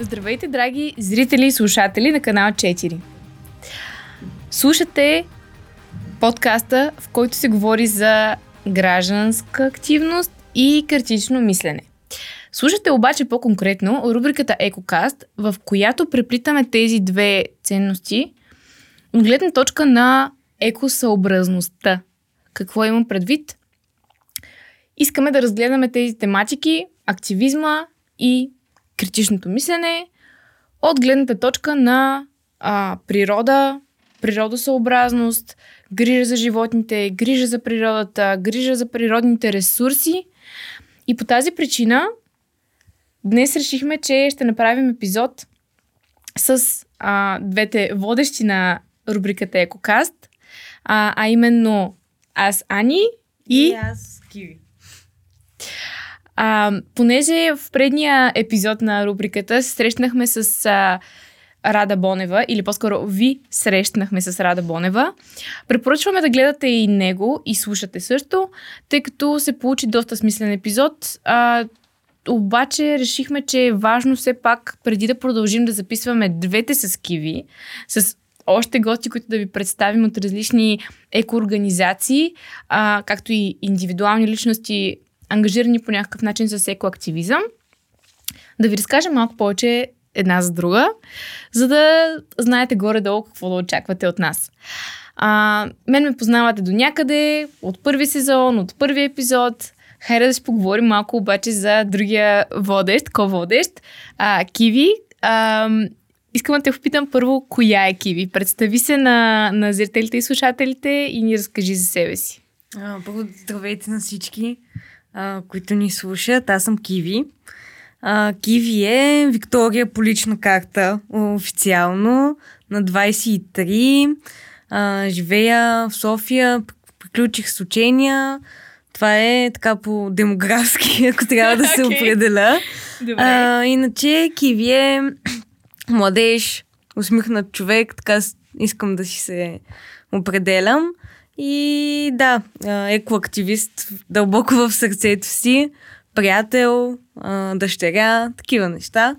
Здравейте, драги зрители и слушатели на канал 4. Слушате подкаста, в който се говори за гражданска активност и критично мислене. Слушате обаче по-конкретно рубриката Екокаст, в която преплитаме тези две ценности от гледна точка на екосъобразността. Какво имам предвид? Искаме да разгледаме тези тематики, активизма и критичното мислене от гледната точка на природа, природосъобразност, грижа за животните, грижа за природата, грижа за природните ресурси. И по тази причина днес решихме, че ще направим епизод с двете водещи на рубриката Екокаст, а именно аз, Ани, и аз, Киви. Понеже в предния епизод на рубриката се срещнахме с Рада Бонева, или по-скоро ви срещнахме с Рада Бонева, препоръчваме да гледате и него и слушате също, тъй като се получи доста смислен епизод. Обаче решихме, че е важно все пак, преди да продължим да записваме двете с Киви, с още гости, които да ви представим от различни екоорганизации, както и индивидуални личности, ангажирани по някакъв начин с екоактивизъм, да ви разкажем малко повече една за друга, за да знаете горе-долу какво да очаквате от нас. Мен ме познавате до някъде, от първи сезон, от първи епизод. Хайде да ще поговорим малко обаче за другия водещ, ко-водещ, Киви. Искам да те попитам първо, коя е Киви? Представи се на зрителите и слушателите и ни разкажи за себе си. Първо, здравейте на всички, които ни слушат. Аз съм Киви. Киви е Виктория по лична карта официално, на 23. Живея в София, приключих с учения. Това е така по-демографски, ако трябва да се определя. Иначе Киви е младеж, усмихнат човек, така искам да си се определям. И да, екоактивист дълбоко в сърцето си, приятел, дъщеря, такива неща.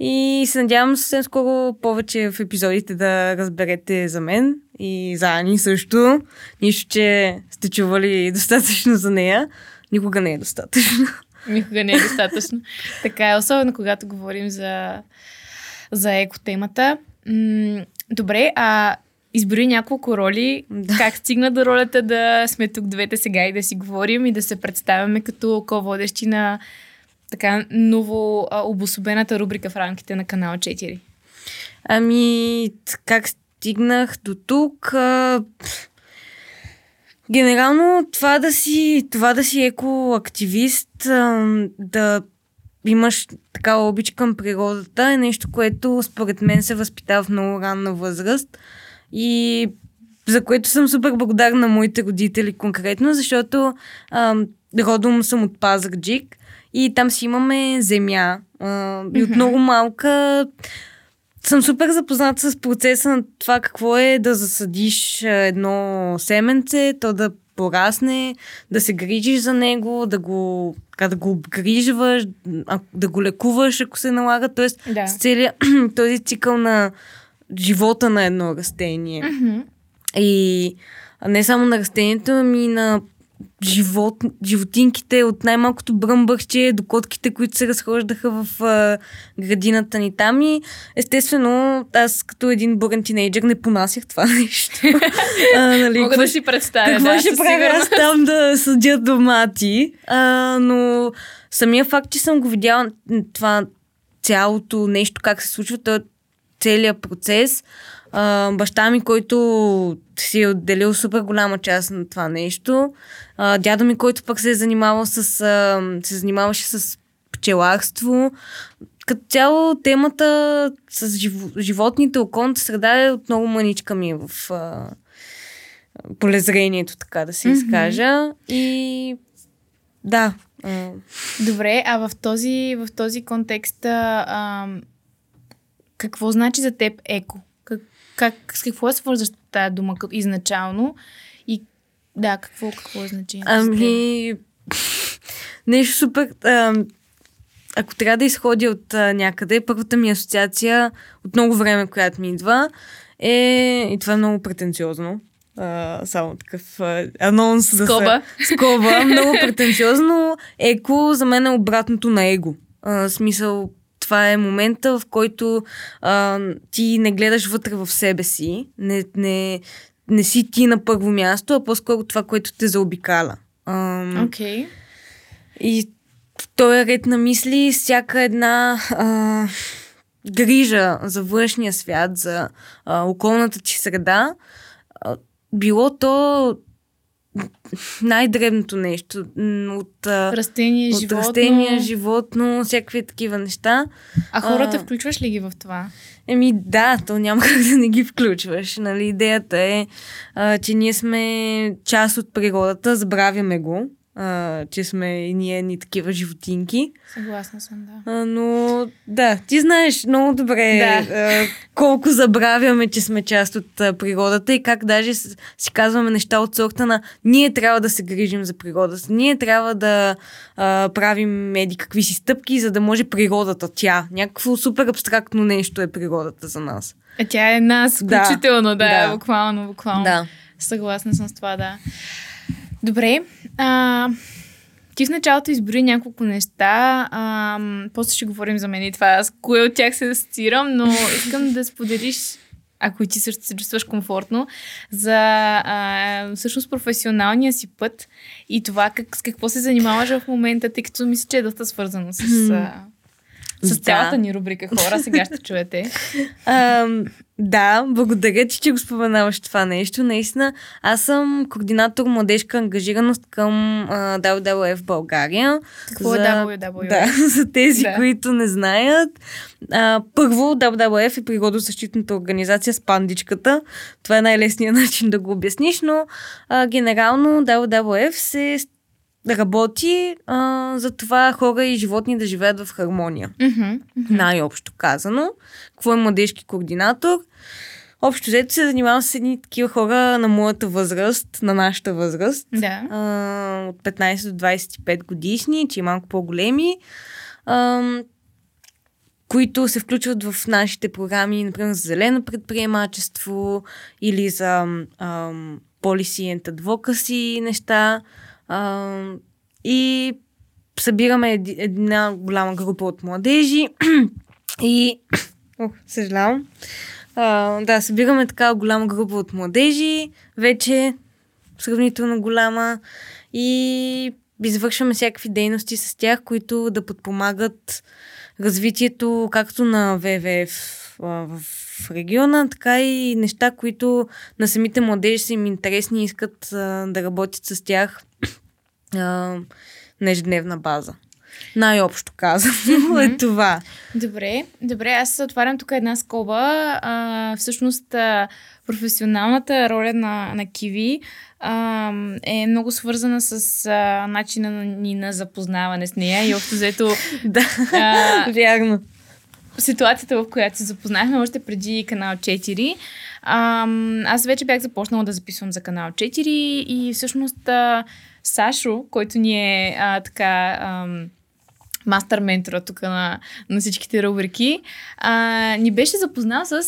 И се надявам съвсем скоро повече в епизодите да разберете за мен и за Ани също. Нищо, че сте чували достатъчно за нея. Никога не е достатъчно. Никога не е достатъчно. Така е, особено когато говорим за екотемата. Добре, избори няколко роли. Да. Как стигна до ролята да сме тук двете сега и да си говорим и да се представяме като ко-водещи на така ново обособената рубрика в рамките на канал 4? Как стигнах до тук? Генерално това да си екоактивист, да имаш такава обич към природата е нещо, което според мен се възпитава в много ранна възраст. И за което съм супер благодарна на моите родители конкретно, защото родом съм от Пазарджик и там си имаме земя. И от много малка съм супер запозната с процеса на това какво е да засадиш едно семенце, то да порасне, да се грижиш за него, да го обгрижваш, да го лекуваш, ако се налага. Тоест с целият този цикъл на живота на едно растение. Mm-hmm. И не само на растението, ами на животинките от най-малкото бръмбърче до котките, които се разхождаха в градината ни там. И естествено, аз като един бурен тинейджър не понасях това нещо. Мога да си представя. Какво ще правя аз там да съдя домати? Но самия факт, че съм го видяла това цялото нещо, как се случва, то е целият процес. Баща ми, който си е отделил супер голяма част на това нещо. Дядо ми, който пък се е занимавал се занимаваше с пчеларство. Като цяло темата с животните, околната среда е отново мъничка ми в полезрението, така да се изкажа. Mm-hmm. И да. Добре, а в този контекст какво значи за теб еко? С какво е свързваща тази дума изначално? И да, какво е значението? Нещо супер ако трябва да изходя от някъде, първата ми асоциация от много време, която ми идва, е, и това е много претенциозно, само такъв анонс. Скоба. Да се... Скоба. Много претенциозно. Еко за мен е обратното на его. Смисъл, това е момента, в който ти не гледаш вътре в себе си. Не си ти на първо място, а по-скоро това, което те заобикаля. Окей. И в този ред на мисли, всяка една грижа за външния свят, за околната ти среда, било то най-дребното нещо. От растение, от животно. Всякакви такива неща. А хората включваш ли ги в това? Еми да, то няма как да не ги включваш. Нали? Идеята е, че ние сме част от природата, забравяме го. Че сме и ние ни такива животинки. Съгласна съм, да. Но да, ти знаеш много добре колко забравяме, че сме част от природата и как даже си казваме неща от сорта на ние трябва да се грижим за природата. Ние трябва да правим какви си стъпки, за да може природата тя. Някакво супер абстрактно нещо е природата за нас. А тя е нас, включително, да. Буквално. Да. Съгласна съм с това, да. Добре, ти в началото изброи няколко неща, после ще говорим за мен и това, аз кое от тях се асоциирам, но искам да споделиш, ако и ти също се чувстваш комфортно, за всъщност професионалния си път и това с какво се занимаваш в момента, тъй като мисля, че е доста свързано с цялата ни рубрика, хора, сега ще чуете. Да, благодаря ти, че го споменаваш това нещо. Наистина, аз съм координатор младежка ангажираност към WWF България. Какво е WWF? Да, за тези, които не знаят. Първо, WWF е природозащитната организация с пандичката. Това е най-лесният начин да го обясниш, но генерално WWF се работи за това хора и животни да живеят в хармония. Най-общо казано. Какво е младежки координатор? Общо взето се занимавам с едни такива хора на моята възраст, на нашата възраст. Да. От 15 до 25 годишни, че е малко по-големи. Които се включват в нашите програми, например, за зелено предприемачество или за policy and advocacy неща. И събираме една голяма група от младежи и съжалявам. Да, събираме такава голяма група от младежи, вече сравнително голяма, и извършваме всякакви дейности с тях, които да подпомагат развитието както на ВВФ в региона, така и неща, които на самите младежи са им интересни и искат да работят с тях на ежедневна база. Най-общо казано е това. Добре, аз отварям тук една скоба. Всъщност професионалната роля на Киви е много свързана с начина ни на запознаване с нея и общо взето... Вярно. Ситуацията, в която се запознахме още преди канал 4. Аз вече бях започнала да записвам за канал 4 и всъщност Сашо, който ни е мастер-ментора тук на всичките рубрики, ни беше запознал с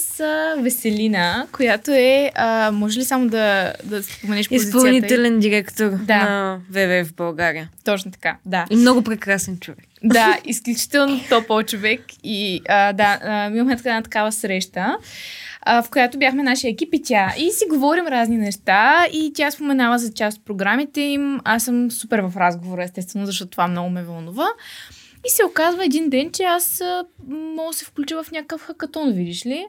Веселина, която е, може ли само да споменеш позицията? Изпълнителен директор на ВВФ България. Точно така, да. И много прекрасен човек. Да, изключително топъл човек и имаме една такава среща, в която бяхме нашия екип и тя. И си говорим разни неща и тя споменава за част от програмите им. Аз съм супер в разговора, естествено, защото това много ме вълнува. И се оказва един ден, че аз мога да се включа в някакъв хакатон, видиш ли?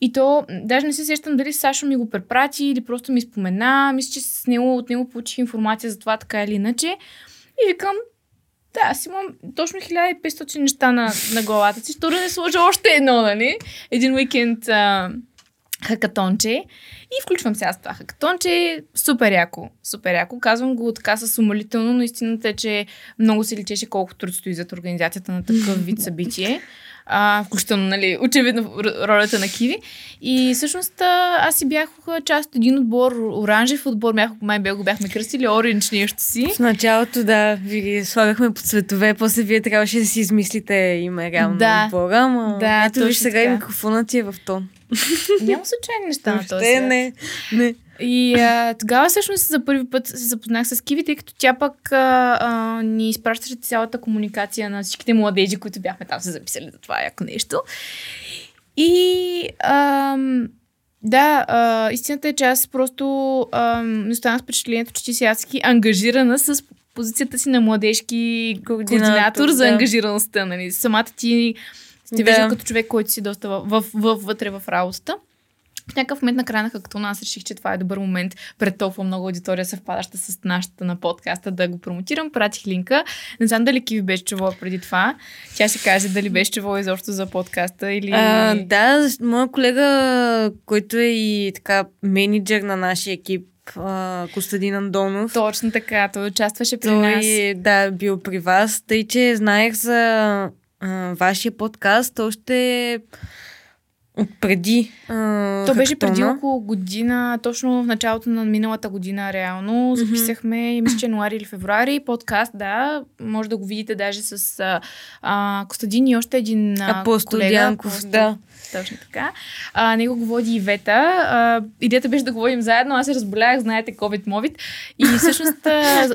И то, даже не се сещам дали Сашо ми го препрати или просто ми спомена. Мисля, че от него получих информация за това, така или иначе. И викам, да, аз имам точно 1500 неща на главата си. Що да не сложа още едно, нали? Един уикенд хакатонче. И включвам сега с това хакатонче. Супер яко. Казвам го така със умолително, но истината е, че много се личеше колко труд стои зад организацията на такъв вид събитие. включително, нали, очевидно ролята на Киви. И всъщност аз си бях част от един отбор, оранжев отбор, го бяхме кръстили, оранж нещо си. В началото, да, ви слагахме по цветове, после вие трябваше да си измислите име реално отбора, но да, ето виж сега и микрофонът ти е в тон. Няма случайни неща на този свят. И тогава всъщност за първи път се запознах с Киви, тъй като тя пък ни изпращаше цялата комуникация на всичките младежи, които бяхме там се записали за това яко нещо. И истината е, че аз просто не останах с впечатлението, че ти си адски ангажирана с позицията си на младежки координатор за ангажираността. Нали? Самата ти сте виждам като човек, който си доста вътре в работата. В някакъв момент на края на хакатона аз реших, че това е добър момент пред толкова много аудитория, съвпадаща с нашата на подкаста, да го промотирам. Пратих линка. Не знам дали Киви беше чувала преди това. Тя ще каже дали беше чувала изобщо за подкаста или... да, моя колега, който е и така менеджер на нашия екип, Костадин Андонов. Точно така, той участваше при нас. Той, да, бил при вас. Тъй, че знаех за вашия подкаст още... Преди. То беше преди около година, точно в началото на миналата година, реално. Записахме, мисля, януари или февруари, подкаст, да. Може да го видите даже с Костадин и още един Апостол Дианков, да. Точно така. Него го води Ивета. Идеята беше да го водим заедно. Аз се разболях, знаете, COVID-мовид. И всъщност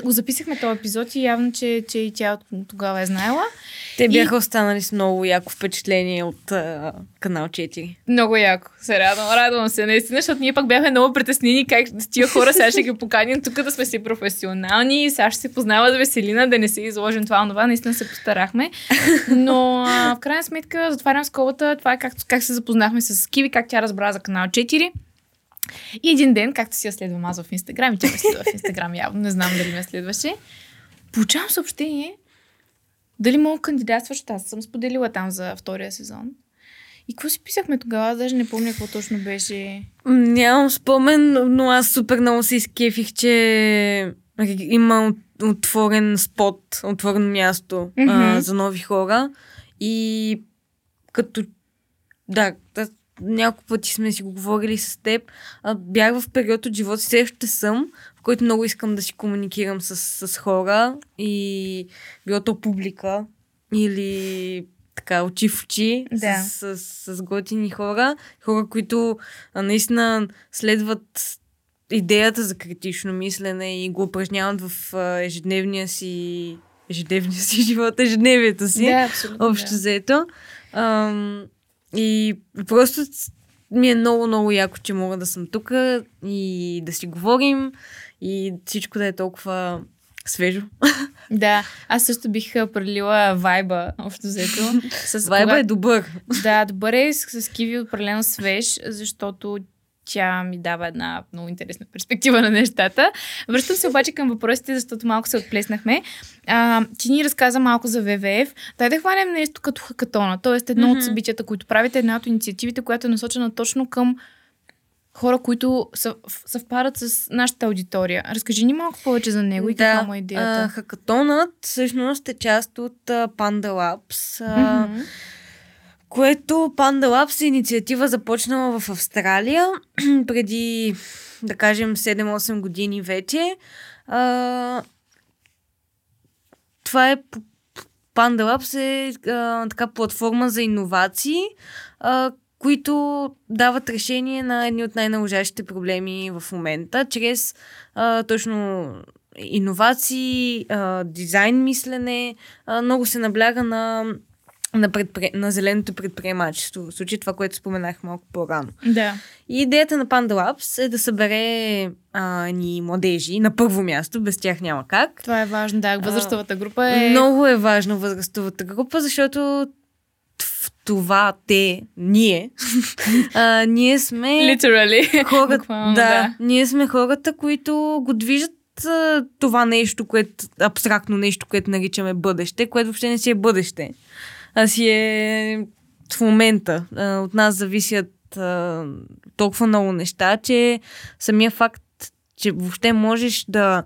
го записахме този епизод и явно, че и тя от тогава е знаела. Те бяха останали с много яко впечатление от канал 4. Много яко. Се радвам се наистина, защото ние пак бяхме много притеснени как тия хора сега ще ги поканим тук да сме си професионални. Сега ще се познава за Веселина, да не се изложим това, онова. Наистина се постарахме. Но в крайна сметка затварям скобата. Това е как се запознахме с Киви, как тя разбра за канал 4. И един ден, както си я следвам аз в Инстаграм, и тя ме следва в Инстаграм явно, не знам дали ме следваше, получавам съобщение дали мога кандидатстваш, аз съм споделила там за втория сезон. И какво си писахме тогава? Даже не помня какво точно беше. Нямам спомен, но аз супер много се изкефих, че има отворен спот, отворено място за нови хора. И като няколко пъти сме си го говорили с теб. Бях в период от живота си, още съм, в който много искам да си комуникирам с хора и било то публика или така очи в очи с готини хора, които наистина следват идеята за критично мислене и го упражняват в ежедневния си живот, ежедневието си, общо взето. И просто ми е много-много яко, че мога да съм тук и да си говорим и всичко да е толкова свежо. Да, аз също бих прелила вайба, общо взето. Вайба е добър. Да, добър е, с Киви определено свеж, защото тя ми дава една много интересна перспектива на нещата. Връщам се обаче към въпросите, защото малко се отплеснахме. Ти ни разказа малко за ВВФ. Дай да хванем нещо като хакатона. Тоест едно от събитията, които правите, една от инициативите, която е насочена точно към хора, които съвпадат с нашата аудитория. Разкажи ни малко повече за него и каква му е идеята. Хакатонът всъщност е част от Panda Labs, което Panda Labs е инициатива започнала в Австралия преди, да кажем, 7-8 години вече. Това е Panda Labs е така платформа за иновации, които дават решение на едни от най-належащите проблеми в момента, чрез точно иновации, дизайн мислене. Много се набляга на зеленото предприемачество. В случай това, което споменах малко по-рано. Да. И идеята на Panda Labs е да събере ни младежи на първо място. Без тях няма как. Това е важно, да. Възрастовата група е... Много е важно възрастовата група, защото в това ние ние сме literally хората, ние сме хората, които го движат това нещо, което абстрактно нещо, което наричаме бъдеще, което въобще не си е бъдеще. А си е в момента. От нас зависят толкова много неща, че самия факт, че въобще можеш да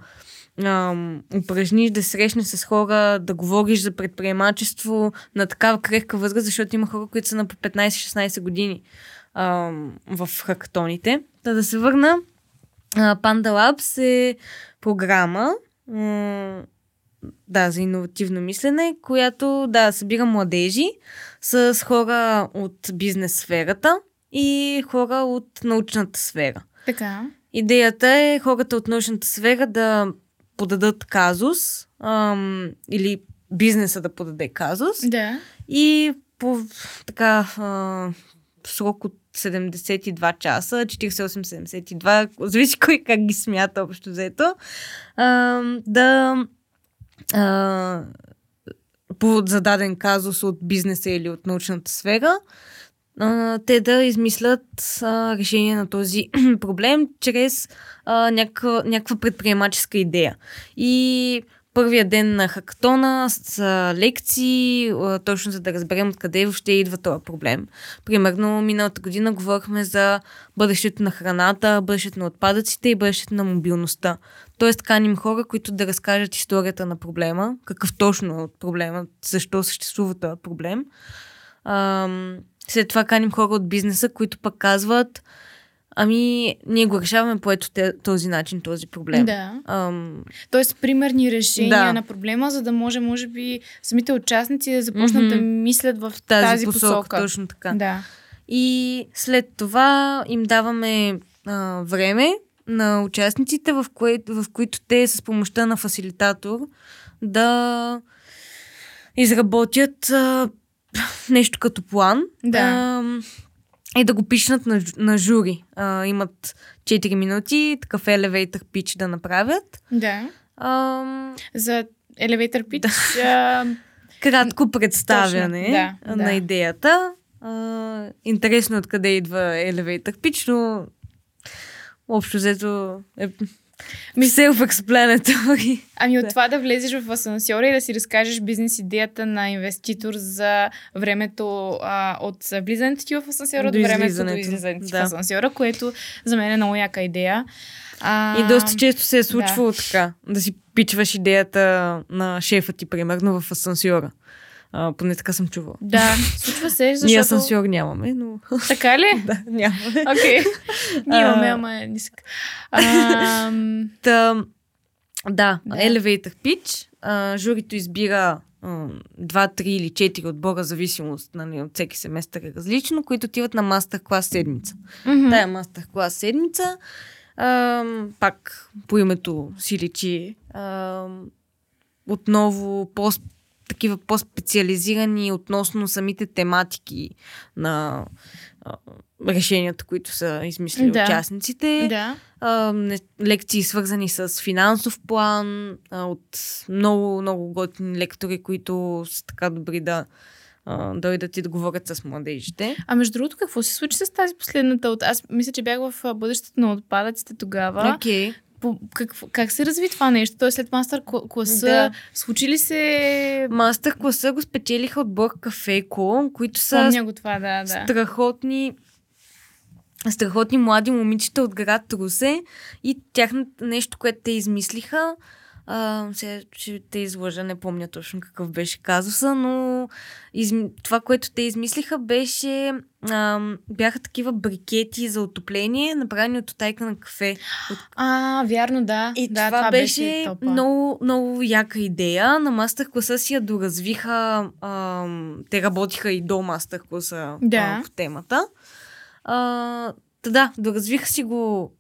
упражниш, да срещнеш с хора, да говориш за предприемачество на такава крехка възраст, защото има хора, които са на по 15-16 години в хакатоните. Да се върна, Panda Labs е програма за иновативно мислене, която събира младежи с хора от бизнес сферата и хора от научната сфера. Така. Идеята е хората от научната сфера да подадат казус или бизнеса да подаде казус. Да. И по така срок от 72 часа, 48-72, зависи кой как ги смята общо взето, по зададен казус от бизнеса или от научната сфера, те да измислят решение на този проблем чрез някаква предприемаческа идея. И първия ден на хакатона с лекции, точно за да разберем откъде въобще идва този проблем. Примерно миналата година говорихме за бъдещето на храната, бъдещето на отпадъците и бъдещето на мобилността. Тоест каним хора, които да разкажат историята на проблема, какъв точно е от проблема, защо съществува този проблем. След това каним хора от бизнеса, които пък казват: ами, ние го решаваме по ето този начин, този проблем. Да. Тоест, примерни решения на проблема, за да може би, самите участници да започнат да мислят в тази посока. Точно така. Да. И след това им даваме време на участниците, в които те с помощта на фасилитатор да изработят нещо като план. Да. И да го пишнат на жури. Имат 4 минути такъв elevator pitch да направят. Да. За elevator pitch... Кратко представяне на идеята. Интересно откъде идва elevator pitch, но общо взето е... self-explanatory. Ами от това да влезеш в асансьора и да си разкажеш бизнес идеята на инвеститор за времето от влизането ти в асансьора до времето до излизането ти в асансьора, което за мен е много яка идея. И доста често се е случвало така, да си пичваш идеята на шефа ти, примерно, в асансьора. Поне така съм чувала. Да, случва се, защото... Ние асансьор нямаме, но... Така ли? Да, нямаме. Окей. Ние имаме, ама е нисък. Да, elevator pitch. Журито избира 2, 3 или 4 отбора, зависимост от всеки семестър е различно, които отиват на мастер-клас седмица. Тая мастер-клас седмица, пак по името си личи, отново такива по-специализирани относно самите тематики на решенията, които са измислили участниците. Да. Лекции свързани с финансов план, от много готини лектори, които са така добри да дойдат и да говорят с младежите. А между другото, какво се случи с тази последната? Аз мисля, че бях в бъдещето на отпадъците тогава. Окей. Как се разви това нещо? Тоест след мастер-класа случи ли се... Мастер-класа го спечелиха от Бор Кафе Ко, които са страхотни млади момичета от град Русе и тяхното нещо, което те измислиха. Сега ще те излъжа, не помня точно какъв беше казуса, но това, което те измислиха беше бяха такива брикети за отопление, направени от утайка на кафе. Вярно, да. И това беше много, много яка идея. На мастер-класа си я доразвиха, те работиха и до мастер-класа по темата. Доразвиха си го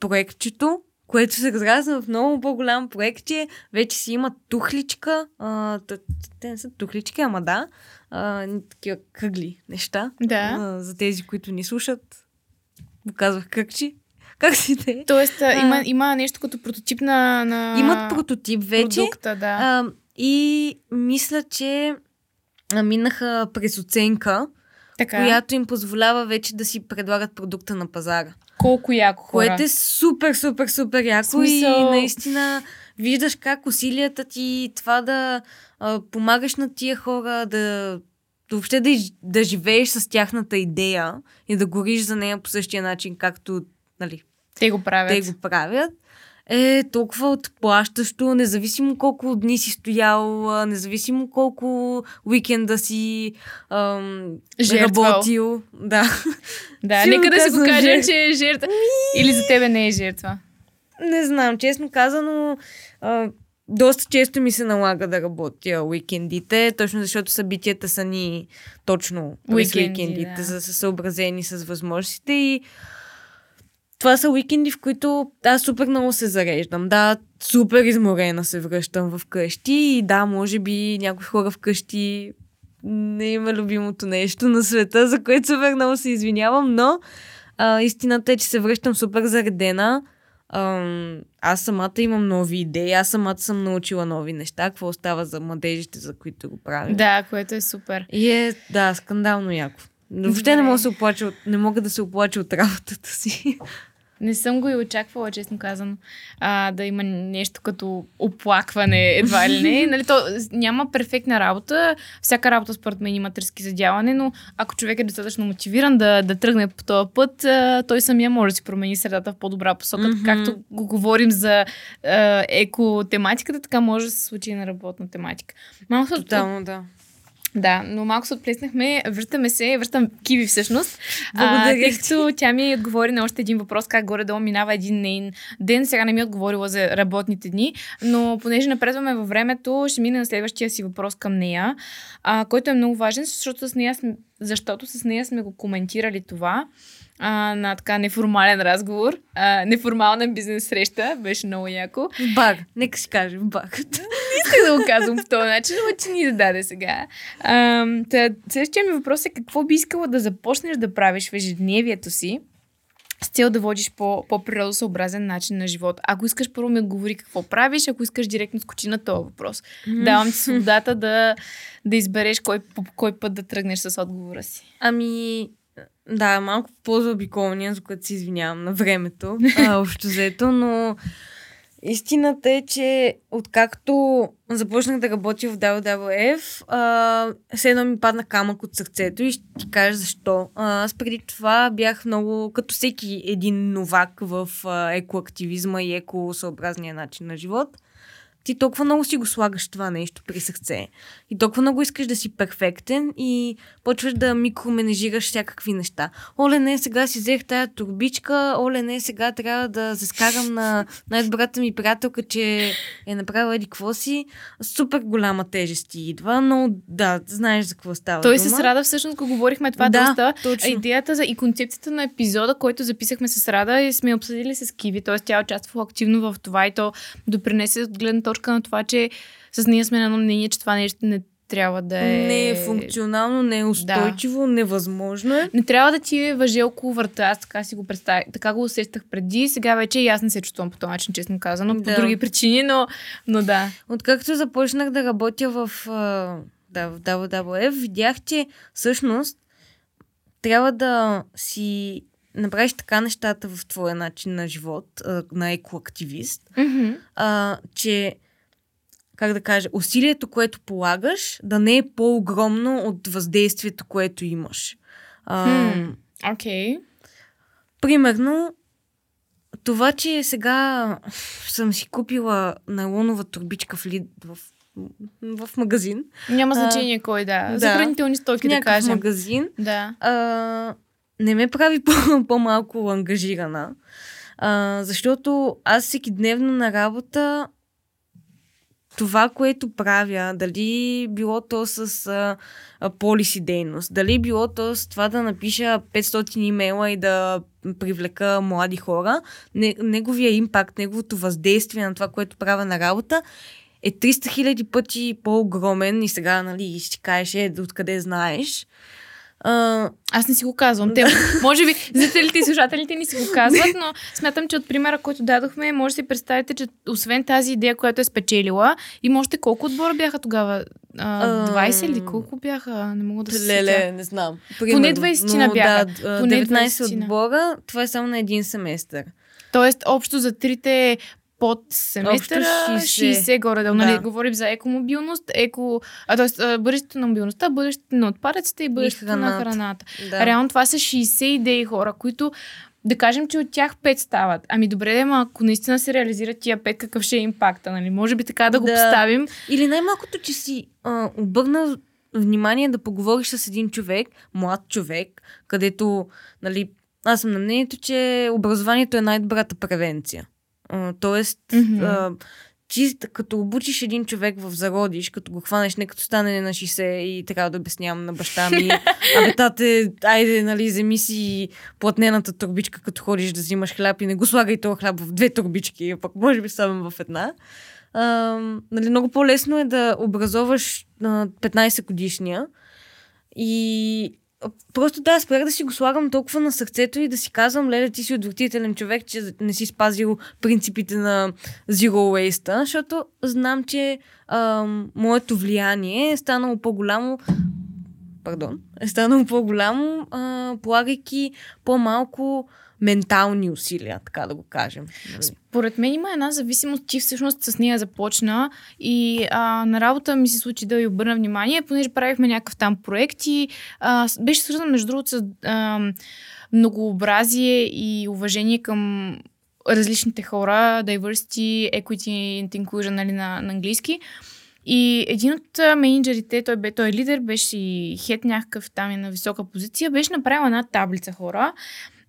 проектчето, което се разразва в много по-голям проект, че вече си има тухличка. Те не са тухлички, ама такива кръгли неща. Да. За тези, които ни слушат, показвах кръгчи. Как си те? Тоест има нещо като прототип на имат прототип вече. Продукта, и мисля, че минаха през оценка, която им позволява вече да си предлагат продукта на пазара. Колко яко хора. Което е супер, супер, супер яко. И наистина виждаш как усилията ти, това да помагаш на тия хора, въобще да живееш с тяхната идея и да гориш за нея по същия начин, както те го правят. е толкова отплащащо, независимо колко дни си стоял, независимо колко уикенда си работил. Да, да, нека да си го кажем, че е жертва. Или за тебе не е жертва? Не знам, честно казано, доста често ми се налага да работя уикендите, точно защото събитията са ни точно през уикендите, да, за да са съобразени с възможностите и това са уикенди, в които аз супер много се зареждам. Да, супер изморена се връщам вкъщи и да, може би някои хора вкъщи не има любимото нещо на света, за което супер много се извинявам, но истината е, че се връщам супер заредена. Аз самата имам нови идеи, аз самата съм научила нови неща, какво остава за младежите, за които го правим. Да, което е супер. И е, да, скандално яко. Въобще не мога, да се оплача от работата си. Не съм го и очаквала, честно казано, да има нещо като оплакване, едва ли не. Нали, то няма перфектна работа. Всяка работа според мен има търски задяване, но ако човек е достатъчно мотивиран да тръгне по този път, той самия може да си промени средата в по-добра посока. Mm-hmm. Както го говорим за екотематиката, така може да се случи и на работна тематика. Тотално, да. Да, но малко се отплеснахме. Връщам Киви всъщност. Благодаря. Тъй като тя ми отговори на още един въпрос, как горе-долу минава един нейн ден. Сега не ми отговорила за работните дни, но понеже напредваме във времето, ще мине на следващия си въпрос към нея, който е много важен, защото с нея сме го коментирали това на така неформален разговор. Неформална бизнес среща. Беше много яко. Баг. Нека си кажем баг. Не да го казвам по този начин, но ти ни зададе сега. Следващия ми въпрос е: какво би искала да започнеш да правиш в ежедневието си с цел да водиш по-природосъобразен начин на живота? Ако искаш, първо ми отговори какво правиш, ако искаш директно скочи на този въпрос. Давам ти свободата да избереш кой път да тръгнеш с отговора си. Ами... Да, малко по-заобиколния, за което се извинявам на времето, общо взето, но истината е, че откакто започнах да работя в WWF, все едно ми падна камък от сърцето и ще ти кажа защо. Аз преди това бях много, като всеки един новак в екоактивизма и екосъобразния начин на живот. Ти толкова много си го слагаш това нещо при сърце. И толкова много искаш да си перфектен и почваш да микроменежираш всякакви неща. Оле, не, сега си взех тая турбичка, оле, не, сега трябва да заскарам на най-добрата ми приятелка, че е направила еди какво си. Супер голяма тежест ти идва, но да, знаеш за какво става дума. Той с Рада всъщност го говорихме това доста. Точно. Идеята и концепцията на епизода, който записахме с Рада и сме обсъдили с Киви, т.е. тя участвала активно в това и то допринесе от гледна на това, че с нея сме на едно мнение, че това нещо не трябва да е... Не е функционално, не е устойчиво, да. Невъзможно е. Не трябва да ти е въже около върта, аз така си го представя, така го усещах преди, сега вече и аз не се чувствам по този начин, честно казано, да. По други причини, но да. Откакто започнах да работя в WWF, видях, че всъщност трябва да си направиш така нещата в твоя начин на живот, на екоактивист, mm-hmm. Че, как да кажа, усилието, което полагаш, да не е по-огромно от въздействието, което имаш. Окей. Примерно, това, че сега съм си купила найлонова турбичка в магазин. Няма значение кой, да. За хранителни стоки, да кажем. Някакъв магазин. Да. Не ме прави по-малко ангажирана, защото аз всеки дневно на работа това, което правя, дали било то с полиси дейност, дали било то с това да напиша 500 имейла и да привлека млади хора, неговия импакт, неговото въздействие на това, което правя на работа, е 300 хиляди пъти по-огромен и сега, нали, ще кажеш, откъде знаеш. Аз не си го казвам. Да. Те, може би зрителите и слушателите ни си го казват, но смятам, че от примера, който дадохме, може да си представите, че освен тази идея, която е спечелила, има още колко отбора бяха тогава? 20 или колко бяха? Не мога да се сетя. Не знам. Поне 20 бяха. Поне 19 отбора, това е само на един семестър. Тоест, общо за трите под семестъра 60 горе-долу. Да. Нали, говорим за екомобилност, т.е. бъдещето на мобилността, бъдещето на отпадъците и бъдещето на храната. Да. Реално това са 60 идеи хора, които да кажем, че от тях 5 стават. Ами добре, ама ако наистина се реализират тия 5, какъв ще е импакта, нали? Може би така да го поставим. Или най-малкото, че си обърна внимание да поговориш с един човек, млад човек, където, нали, аз съм на мнението, че образованието е най-добрата превенция. Тоест, чисто като обучиш един човек в зародиш, като го хванеш, не като стане на 60 и трябва да обяснявам на баща ми. Абе, тате, айде, нали, вземи си платнената турбичка, като ходиш да взимаш хляб и не го слагай този хляб в 2 турбички, пък може би само в една. Нали, много по-лесно е да образоваш 15-годишния и просто да, спрях да си го слагам толкова на сърцето и да си казвам, леле, ти си отвратителен човек, че не си спазил принципите на Zero Waste, защото знам, че моето влияние е станало по-голямо, полагайки по-малко ментални усилия, така да го кажем. Според мен има една зависимост, че всъщност с нея започна и на работа ми се случи да я обърна внимание, понеже правихме някакъв там проект и беше свързан, между другото, с многообразие и уважение към различните хора, diversity, equity and inclusion, нали, на английски. И един от менеджерите, той е лидер, беше и хед някакъв там и на висока позиция, беше направил една таблица, хора.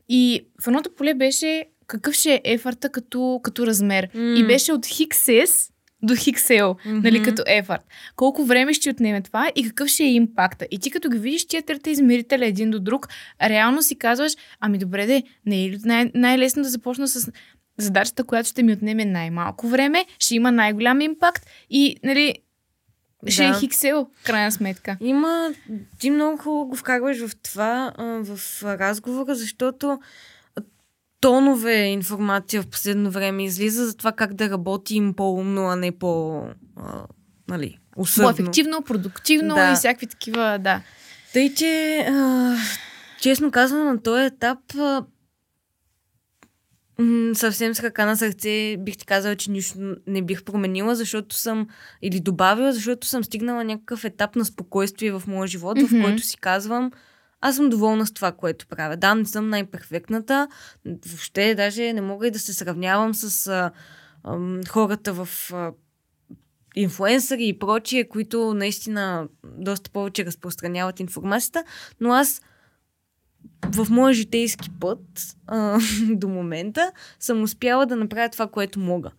И в едното поле беше какъв ще е ефорта като размер. И беше от XS до XL, нали, като ефорт. Колко време ще отнеме това и какъв ще е импакта. И ти като ги видиш тия трите измерителя един до друг, реално си казваш, ами добре де, не е най-лесно да започна с задачата, която ще ми отнеме най-малко време, ще има най-голям импакт и, нали, ще е хиксел, крайна сметка. Ти много хубаво го вкарваш в това, в разговора, защото тонове информация в последно време излиза за това как да работим по-умно, а не по, нали, усърдно. По-ефективно, продуктивно и всякакви такива, да. Тъй, че честно казано, на този етап съвсем с ръка на сърце бих ти казала, че нищо не бих променила, защото съм стигнала някакъв етап на спокойствие в моя живот, в който си казвам, аз съм доволна с това, което правя. Да, не съм най-перфектната, въобще даже не мога и да се сравнявам с хората в инфлуенсъри и прочие, които наистина доста повече разпространяват информацията, но аз в моя житейски път до момента съм успяла да направя това, което мога.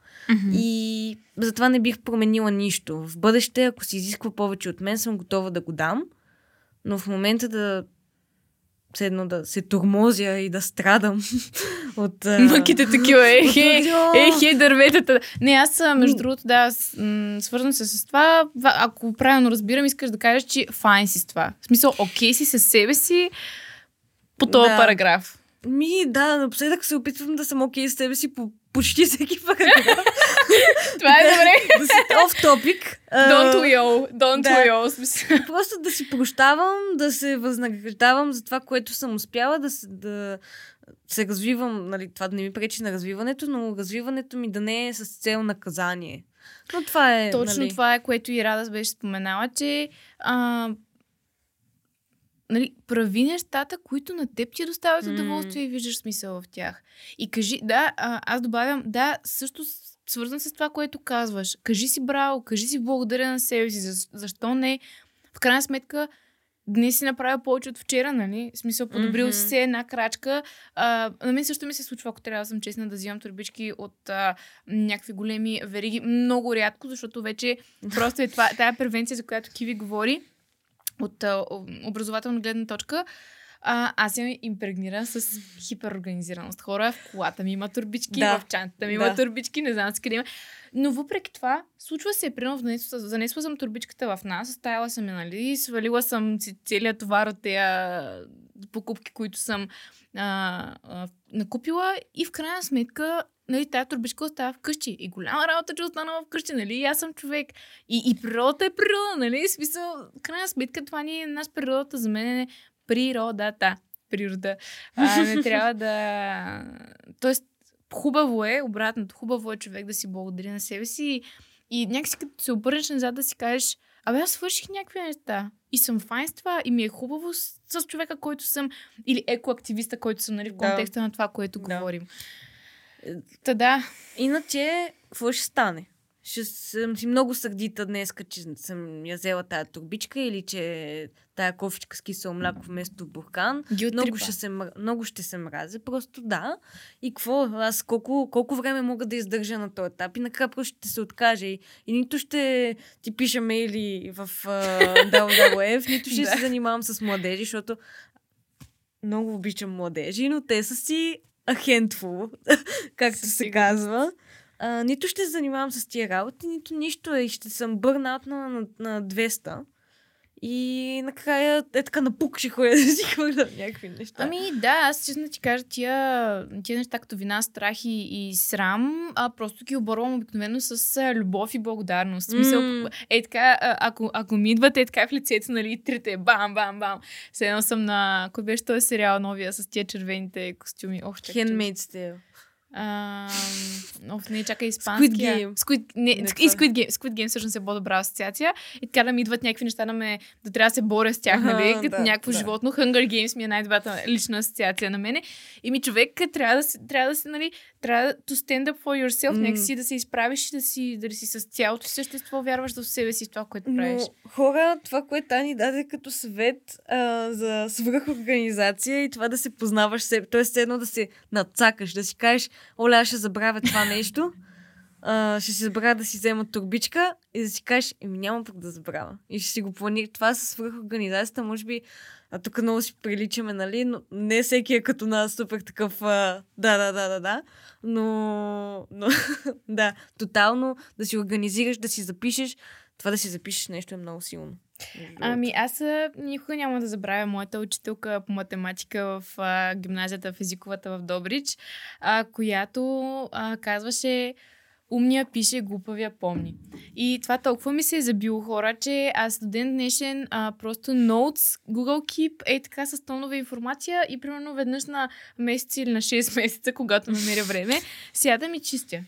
И затова не бих променила нищо. В бъдеще, ако се изисква повече от мен, съм готова да го дам, но в момента да се тормозя и да страдам от мъките такива, ехе, дърветата. Не, аз, между другото, свързвам се с това. Ако правилно разбирам, искаш да кажеш, че файн си с това. В смисъл, окей си със себе си, по този параграф. Напоследък се опитвам да съм окей с себе си по почти всеки параграф. Това е добре. Да си off topic. Don't we all. Просто да си прощавам, да се възнаграждавам за това, което съм успяла, да се развивам. Нали, това да не ми пречи на развиването, но развиването ми да не е с цел наказание. Но това е... Точно, нали... това е, което и Рада беше споменала, че... Нали, прави нещата, които на теб ти доставят удоволствие и виждаш смисъл в тях. И кажи, аз добавям, също свързан с това, което казваш. Кажи си браво, кажи си благодаря на себе си, защо не. В крайна сметка, днес си направя повече от вчера, нали? В смисъл, подобрил си се една крачка. На мен също ми се случва, ако трябва да съм честна, да взимам турбички от някакви големи вериги. Много рядко, защото вече просто е това, тая превенция, за която Киви говори, от образователна гледна точка, аз съм импрегнирана с хиперорганизираност. Хора, в колата ми има турбички, в чантата ми има турбички, не знам с къде има. Но въпреки това, случва се, примерно, занесла съм турбичката в нас, оставила съм я, нали, свалила съм целият товар от тези покупки, които съм накупила и в крайна сметка, нали, тая турбичка остава вкъщи. И голяма работа, че останала вкъщи, нали, и аз съм човек. И природата е природа, нали, смисъл, крайна сметка, това ни е нас природата, за мен е природата. Природа. Не трябва да... Тоест, хубаво е, обратното, хубаво е човек да си благодари на себе си и някакси като се обърнеш назад да си кажеш, абе, аз свърших някакви неща. и съм файн с това и ми е хубаво с човека, който съм, или екоактивиста, който съм, нали, в контекста на това, което говорим. Та да. Иначе, какво ще стане? Ще съм си много сърдита днеска, че съм я взела тая турбичка или че тая кофичка с кисело мляко вместо буркан. Много ще се мразя. Просто да. И какво? Аз колко време мога да издържа на този етап? И накрая просто ще се откажа. И нито ще ти пиша мейли в WWF, нито ще се занимавам с младежи, защото много обичам младежи, но те са си handful, както се казва. Нито ще се занимавам с тия работи, нито нищо. И ще съм бърнаут на 200. И накрая е така напук, ще ходя да си хвърлям някакви неща. Ами да, аз честно ти кажа, тия неща като вина, страх и срам, просто ги оборвам обикновено с любов и благодарност. Смисъл, е така, ако ми идвате е така в лицето, нали, трите, бам-бам-бам. Седнал съм на... Кой беше този сериал новия с тия червените костюми? Handmaid's Tale. Не, чакай, испанския. Squid Game всъщност е по-добра асоциация. И така да ми идват някакви неща да трябва да се боря с тях, нали? Като някакво животно. Hunger Games ми е най-добрата лична асоциация на мене. И ми човек трябва да се, нали, трябва to stand up for yourself, някакси да се изправиш и да си с цялото същество вярваш в себе си в това, което правиш. Но, хора, това, което Ани даде като съвет за свръхорганизация и това да се познаваш себе, т.е. едно да се надцакаш, да си кажеш: Оля, ще забравя това нещо. Ще си забравя да си взема турбичка и да си кажеш: няма пък да забравя. И ще си го планира. Това със свръхорганизацията, може би, тук много си приличаме, нали, но не всеки е като нас супер такъв да. Но да, тотално да си организираш, да си запишеш. Това да си запишеш нещо е много силно. Ами аз никога няма да забравя моята учителка по математика в гимназията в езиковата в Добрич, която казваше: умният пише, глупавия помни. И това толкова ми се е забило, хора, че аз до ден днешен просто notes, Google Keep, така с тонова информация и примерно веднъж на месец или на 6 месеца, когато намеря време, сядам и чистя.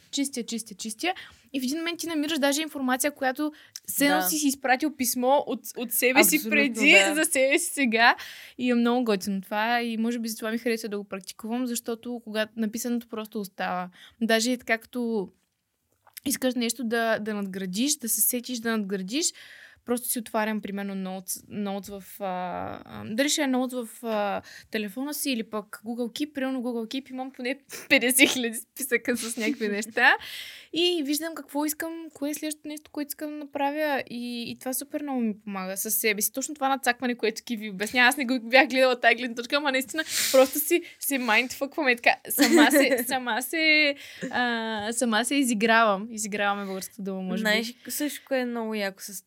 И в един момент ти намираш даже информация, която седно си изпратил писмо от себе Абсолютно, си преди, за себе си сега. И е много готино това. И може би за това ми харесва да го практикувам, защото когато написаното просто остава. Даже така като искаш нещо да надградиш, да се сетиш, да надградиш, просто си отварям, примерно, ноут в... дали ще е ноут в телефона си или пък Google Keep. Примерно Google Keep имам поне 50 хиляди списъка с някакви неща. И виждам какво искам, кое е следващото нещо, което искам да направя. И това супер много ми помага със себе си. Точно това надцакване, което ти ви обясня. Аз не го бях гледала тази гледна точка, ама наистина просто се майндфъкваме. Така, сама се изигравам. Изиграваме българската дума, може би. Знаеш, също е много яко с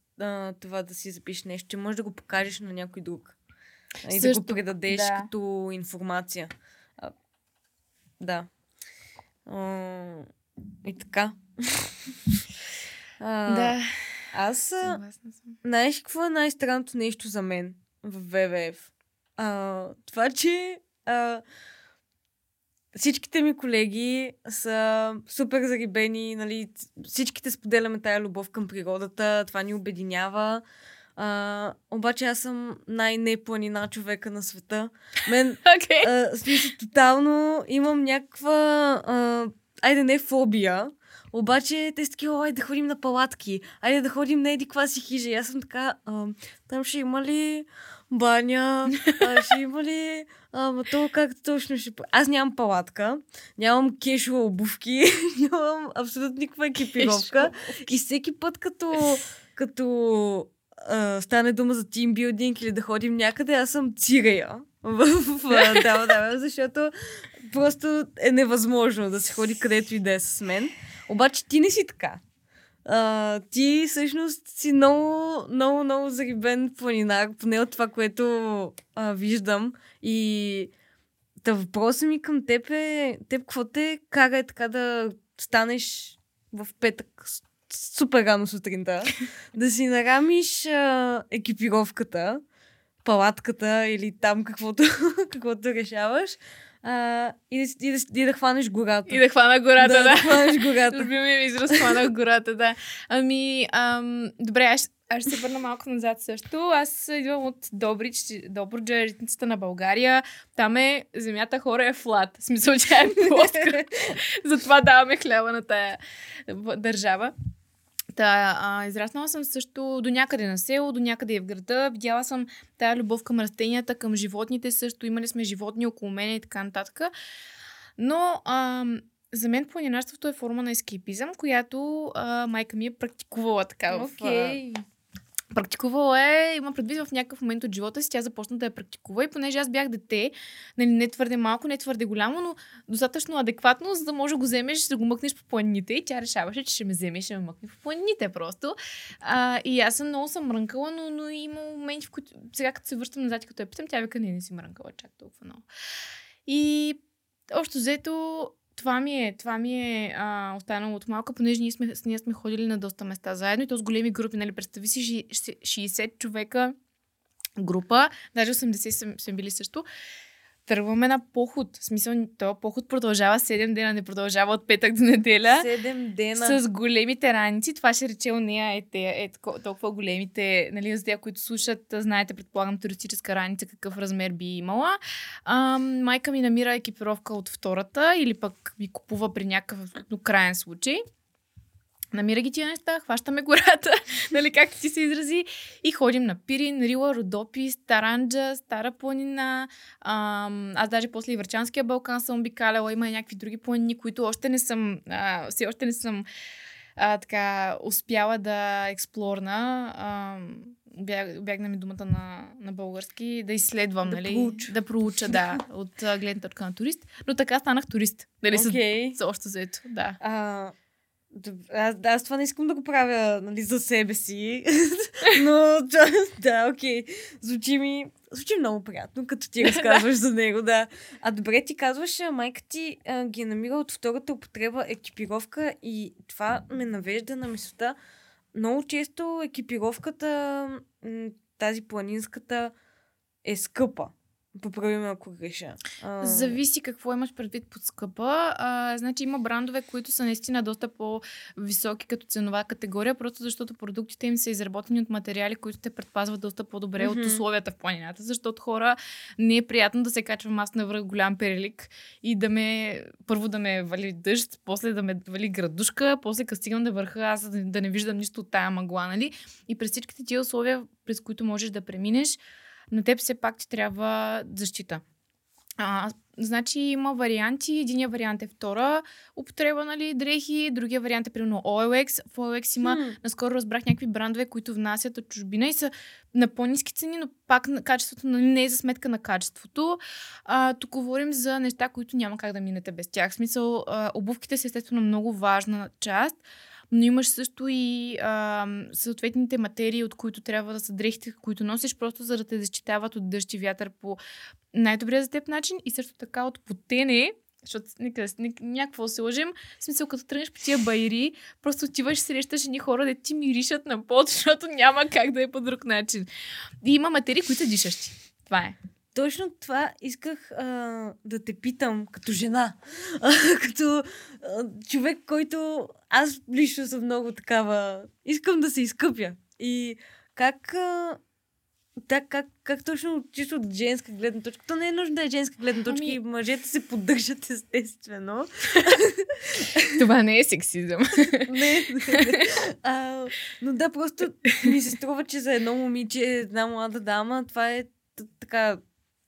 това да си запишеш нещо, че можеш да го покажеш на някой друг. И също, да го предадеш като информация. И така. Аз... Знаеш какво е най-странното нещо за мен в ВВФ? Това, че всичките ми колеги са супер зарибени, нали, всичките споделяме тая любов към природата, това ни обединява. Обаче аз съм най-непланина човека на света. Мен, смисъл, тотално имам някаква, не фобия, обаче те са такива: да ходим на палатки, айде да ходим на еди ква си хижа. И аз съм така: там ще има ли баня, ще има ли... Ама то как точно ще... Аз нямам палатка, нямам кешова обувки, нямам абсолютно никаква екипировка. И всеки път, като стане дума за тимбилдинг или да ходим някъде, аз съм цирая защото просто е невъзможно да се ходи където и да е с мен. Обаче ти не си така. Ти всъщност си много зарибен планинар, поне от това, което виждам. И въпросът ми към теб е: какво те кара така да станеш в петък супер рано сутринта, да си нарамиш екипировката, палатката или там каквото решаваш, и да хванеш гората. И да хвана гората, да. Да хванеш гората. Любимия ми израз: хвана гората, да. Ами, добре, Аз ще се върна малко назад също. Аз идвам от Добруджа, ритницата на България. Там е земята хора е флат. В смисъл, че е плоска. Затова даваме хляба на тая държава. Израснала съм също до някъде на село, до някъде и в града. Видяла съм тая любов към растенията, към животните също. Имали сме животни около мен и така нататък. Но за мен планинарството е форма на ескейпизъм, която майка ми е практикувала така. Okay. Практикувала е, има предвид в някакъв момент от живота си, тя започна да я практикува и понеже аз бях дете, нали, не твърде малко, не твърде голямо, но достатъчно адекватно, за да можеш да го вземеш, да го мъкнеш по планините и тя решаваше, че ще ме вземе и ще ме мъкне по планините просто. И аз много съм мрънкала, но има моменти, в които сега като се връщам назад и като я питам, тя вика, не си мрънкала чак толкова много. И общо взето, това ми е останало от малка, понеже ние сме ходили на доста места заедно и то с големи групи. Нали, представи си 60 човека група, даже 80 сме били също. Тръгваме на поход. В смисъл, този поход продължава 7 дена, не продължава от петък до неделя. 7 дена. С големите раници. Това ще рече у нея толкова големите, нали, за тя, които слушат, знаете, предполагам, туристическа раница, какъв размер би имала. Майка ми намира екипировка от втората или пък ми купува при някакъв крайен случай. Намира ги тия неща, хващаме гората, нали, както ти се изрази, и ходим на Пирин, Рила, Родопи, Старанджа, Стара планина. Аз даже после и Врачанския Балкан съм обикаляла, има и някакви други планини, които още не съм успяла да експлорна. Бягна ми думата на български, да изследвам, нали? Да проуча, да, от гледна точка на турист. Но така станах турист. Нали, okay. Още заето, да. Аз това не искам да го правя, нали, за себе си, но да, окей. Звучи много приятно, като ти разказваш за него, да. Добре, ти казваш, майка ти ги е намира от втората употреба екипировка и това ме навежда на мисълта. Много често екипировката, тази планинската, е скъпа. Поправи ме, ако греша. Зависи какво имаш предвид под скъпа. Значи има брандове, които са наистина доста по-високи като ценова категория, просто защото продуктите им са изработени от материали, които те предпазват доста по-добре от условията в планината, защото хора не е приятно да се качвам аз навръх голям перелик и да ме вали дъжд, после да ме вали градушка, после като стигам да върха аз да не виждам нищо от тая мъгла, нали? И през всичките тия условия, през които можеш да преминеш, на теб все пак ти трябва защита. Значи има варианти. Единият вариант е втора употреба, нали, дрехи, другия вариант е примерно OLX. В OLX има, наскоро разбрах някакви брандове, които внасят от чужбина и са на по-ниски цени, но пак на качеството, нали, не е за сметка на качеството. Тук говорим за неща, които няма как да минете без тях. В смисъл, обувките са естествено много важна част, но имаш също и съответните материи, от които трябва да са дрехите, които носиш, просто за да те защитават от дъжд и вятър по най-добрия за теб начин и също така от потене, защото някакво се лъжим, в смисъл като тръгнеш по тия байри, просто отиваш и срещаш едни хора, де ти миришат на пот, защото няма как да е по друг начин. И има материи, които са дишащи. Това е. Точно това исках да те питам като жена, като човек, който аз лично съм много такава. Искам да се изкъпя. И как точно чисто от женска гледна точка? То не е нужно да е женска гледна точка и мъжете се поддържат естествено. Това не е сексизъм. Не. Но да, просто ми се струва, че за едно момиче, една млада дама, това е така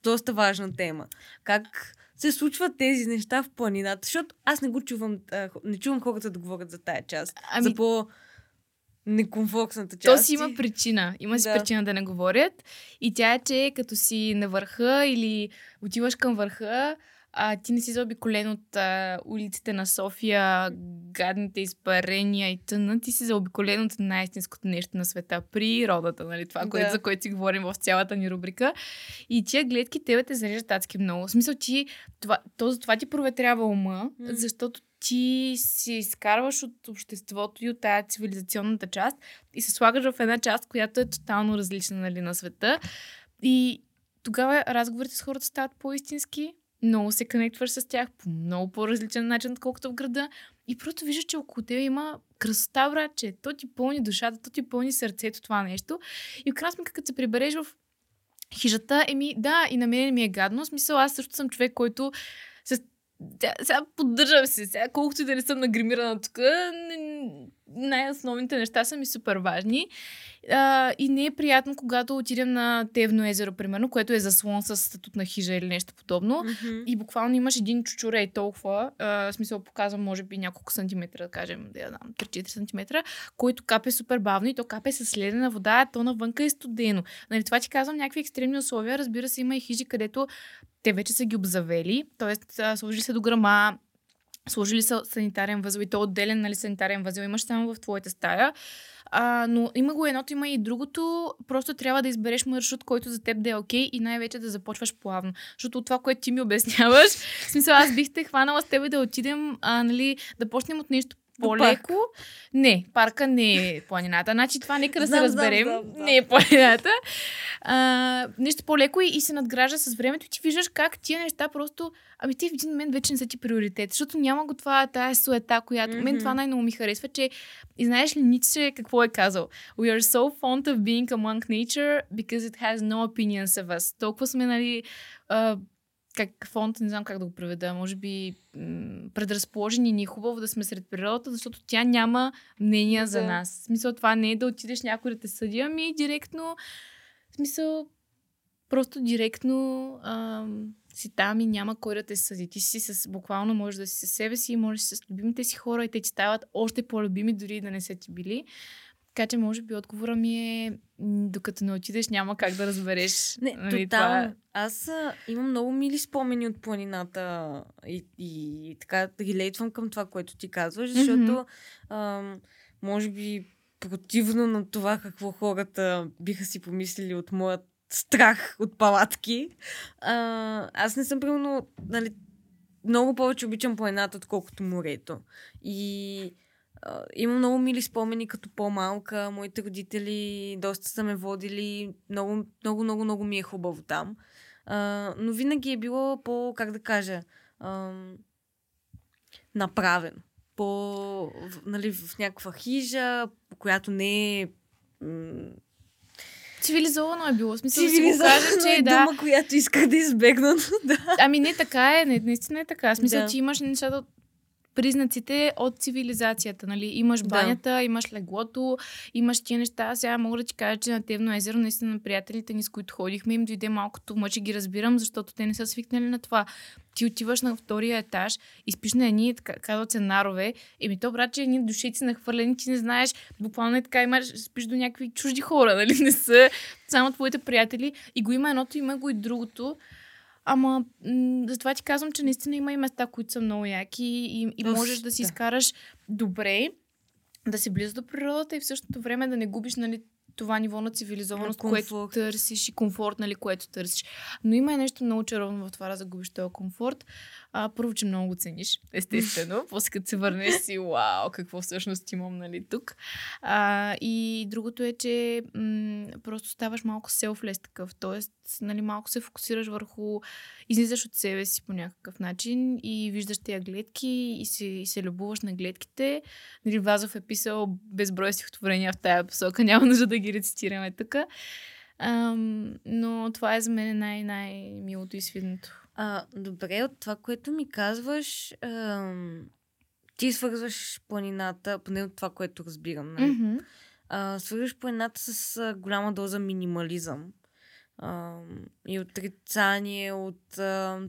доста важна тема. Как се случват тези неща в планината? Защото аз не чувам хората да говорят за тая част. За по-некомфортната част. То си има причина. Причина да не говорят. И тя е, че като си на върха или отиваш към върха, ти не си заобиколен от улиците на София, гадните изпарения и тъна. Ти си заобиколен от най-истинското нещо на света. Природата, нали? Това, за което си говорим в цялата ни рубрика. И тия гледки тебе те зареждат адски много. В смисъл, това ти проветрява ума, защото ти се изкарваш от обществото и от тая цивилизационната част и се слагаш в една част, която е тотално различна, нали, на света. И тогава разговорите с хората стават по-истински. Много се конектваш с тях по много по-различен начин, отколкото в града. И просто виждаш, че около теб има красота, братче. То ти пълни душата, то ти пълни сърцето това нещо. И в крайна сметка, като се прибереш в хижата, еми да, и на мен ми е гадно. В смисъл, аз също съм човек, който се... Сега поддържам се. Сега, колкото и да не съм нагримирана тук, най-основните неща са ми супер важни. И не е приятно, когато отидем на Тевно езеро, примерно, което е заслон с статут на хижа или нещо подобно. Mm-hmm. И буквално имаш един чучуре и толкова, в смисъл показвам, може би няколко сантиметра, да кажем, 3-4 сантиметра, който капе супер бавно и то капе с ледена вода, а то навънка е студено. Нали, това ти казвам, някакви екстремни условия. Разбира се, има и хижи, където те вече са ги обзавели, т.е. сложили се до грама, сложили са санитарен възел и то отделен, нали, санитарен възел имаш само в твоята стая. Но има го едното, има и другото. Просто трябва да избереш маршрут, който за теб да е окей и най-вече да започваш плавно. Защото от това, което ти ми обясняваш, в смисъл, аз бих те хванала с теб да отидем, нали, да почнем от нещо по-леко. Не, парка не е планината. Значи това нека да се разберем. Не е планината. Нещо по-леко и се надгражда с времето и ти виждаш как тия неща просто... Ами ти в един момент вече не са ти приоритет, защото няма го това, тая суета, която... Mm-hmm. Мен това най-много ми харесва, че... И знаеш ли Ницше какво е казал? We are so fond of being among nature because it has no opinions of us. Толкова сме, нали... Как фонд, не знам как да го преведа, може би предразположени ни хубаво да сме сред природата, защото тя няма мнения за нас. В смисъл, това не е да отидеш някой да те съди, ами директно, в смисъл, просто директно си там и няма кой да те съди. Ти си с, буквално можеш да си със себе си, можеш с любимите си хора и те ти стават още по-любими, дори да не са ти били. Така че, може би, отговора ми е, докато не отидеш, няма как да разбереш. Не, нали, тотално. Аз имам много мили спомени от планината и така релейтвам към това, което ти казваш, защото, може би, противно на това, какво хората биха си помислили от моят страх от палатки, аз не съм примерно, нали, много повече обичам планината, отколкото морето. И... Имам много мили спомени като по-малка. Моите родители доста са ме водили. Много ми е хубаво там. Но винаги е било по, как да кажа, направено. По, нали, в някаква хижа, която не е... Цивилизовано е било. Смисъл, цивилизовано да си го кажа, че е дума, която исках да избегна. Ами не така е. Наистина е така. Смисъл, да. Ти имаш нещата... Признаците от цивилизацията, нали? Имаш банята, имаш леглото, имаш тия неща. Сега мога да ти кажа, че на Тевно езеро, наистина приятелите ни, с които ходихме, им дойде малкото мъче, ги разбирам, защото те не са свикнали на това. Ти отиваш на втория етаж и спиш на едни, казват се, нарове. Еми то, брат, че едни душици нахвърлени, ти не знаеш, буквално е така, имаш, спиш до някакви чужди хора, нали? Не са само твоите приятели. И го има едното, има го и другото. Ама затова ти казвам, че наистина има и места, които са много яки и можеш да си изкараш добре, да си близо до природата и в същото време да не губиш, нали, това ниво на цивилизованост, което търсиш и комфорт, нали, което търсиш. Но има и нещо много чаровно в това да загубиш този комфорт. Първо, че много го цениш, естествено. После като се върнеш си, вау, какво всъщност имам, нали, тук. И другото е, че просто ставаш малко selfless такъв. Тоест, нали, малко се фокусираш върху, излизаш от себе си по някакъв начин и виждаш тези гледки и се любуваш на гледките. Нали, Вазов е писал безброй стихотворения в тая посока. Няма нужда да ги рецитираме тук. Но това е за мен най-милото и свидното. Добре, от това, което ми казваш, ти свързваш планината, поне от това, което разбирам. Не? Mm-hmm. Свързваш планината с голяма доза минимализъм. И отрицание от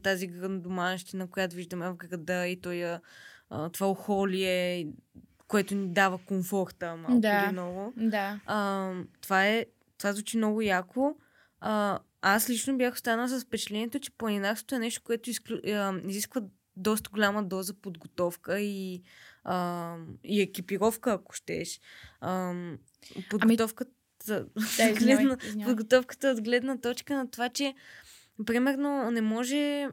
тази грандоманщина, която виждаме в града и това охолие, което ни дава комфорта малко или много. Да. Това звучи много яко. Аз лично бях останала с впечатлението, че планинарството е нещо, което изисква доста голяма доза подготовка и екипировка, ако щеш. Подготовката от гледна точка на това, че примерно не може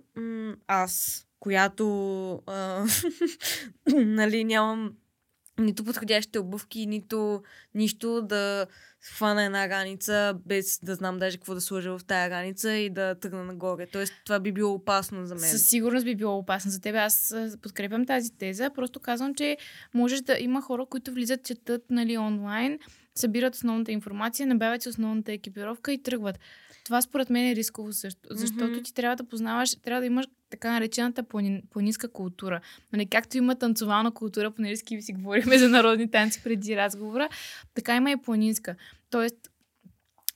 аз, която нали, нямам нито подходящите обувки, нито нищо, да хвана една раница, без да знам даже какво да сложа в тая раница и да тръгна нагоре. Тоест, това би било опасно за мен. Със сигурност би било опасно за теб. Аз подкрепям тази теза. Просто казвам, че можеш да има хора, които влизат, четат, нали, онлайн, събират основната информация, набавят си основната екипировка и тръгват. Това според мен е рисково също, защото ти трябва да познаваш, трябва да имаш така наречената планинска култура. Нали, както има танцовална култура, понеже си говорихме за народни танци преди разговора, така има и планинска. Тоест,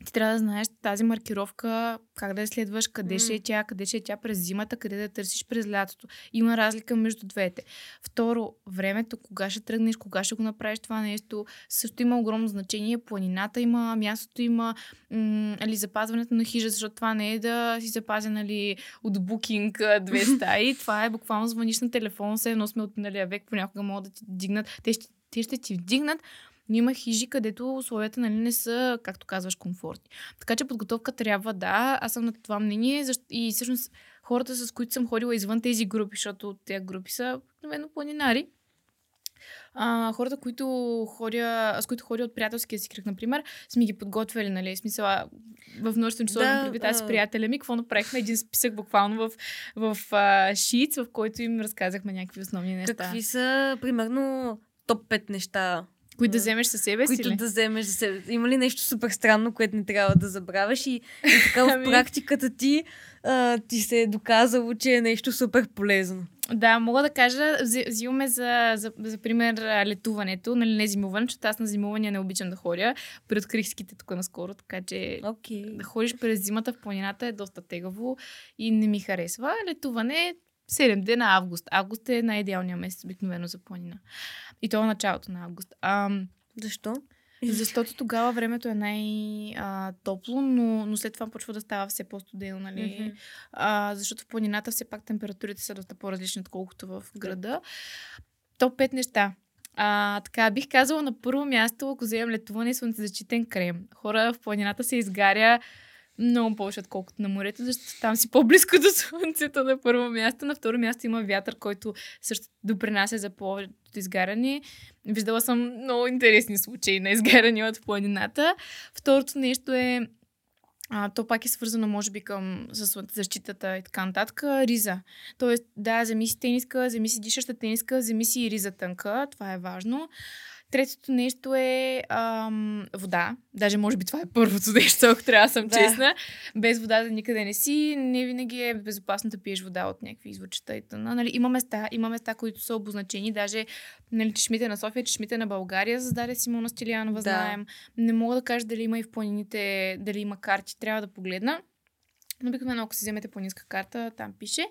ти трябва да знаеш тази маркировка, как да я следваш, къде ще е тя, къде ще е тя през зимата, къде да търсиш през лятото. Има разлика между двете. Второ, времето, кога ще тръгнеш, кога ще го направиш това нещо, също има огромно значение. Планината има, мястото има, запазването на хижа, защото това не е да си запазя, нали, от букинг 2 стаи. Това е буквално звъниш на телефон, все едно сме от миналия век, понякога могат да ти дигнат, те ще ти вдигнат. Но има хижи, където условията, нали, не са, както казваш, комфортни. Така че подготовка трябва, да. Аз съм на това мнение и всъщност хората, с които съм ходила извън тези групи, защото тези групи са обикновено планинари. Хората, с които ходя от приятелския си кръг, например, сме ги подготвили, нали, смисъла в нощта часове при тази приятеля ми, какво направихме, един списък буквално в шиц, в който им разказахме някакви основни неща. Какви са, примерно, топ 5 неща, които да вземеш със себе си? Които да вземеш със себе си. Има ли нещо супер странно, което не трябва да забравяш? И така в практиката ти се е доказало, че е нещо супер полезно. Да, мога да кажа, взимаме за пример летуването, нали, не зимуване, защото аз на зимуване не обичам да ходя. Приоткрих ските тук наскоро, така че да ходиш през зимата в планината е доста тегаво и не ми харесва. Летуване 7 дена август. Август е най-идеалният месец обикновено за планина. И то е началото на август. Защо? Защото тогава времето е най-топло, но след това почва да става все по-студено, нали? Защото в планината все пак температурите са доста по-различни, отколкото в града. Топ 5 неща. Така, бих казала на първо място, ако вземем летуване, слънцезащитен крем. Хора, в планината се изгаря много повече, отколкото на морето, защото там си по-близко до слънцето на първо място. На второ място има вятър, който също допринася за повечето изгаряне. Виждала съм много интересни случаи на изгаряне от планината. Второто нещо е, то пак е свързано, може би, с защитата и така нататък, риза. Тоест, да, вземи си тениска, вземи си дишаща тениска, вземи си и риза тънка, това е важно. Третото нещо е вода. Даже може би това е първото нещо, ако трябва да съм честна. Без вода да никъде не си. Не винаги е безопасно да пиеш вода от някакви изворчета и т.н. Нали, има места, които са обозначени. Даже, нали, чешмите на София, чешмите на България зададе Симона Стилиянова, знаем. Не мога да кажа дали има и в планините, дали има карти. Трябва да погледна. Но обикновено, ако си вземете планинска карта, там пише.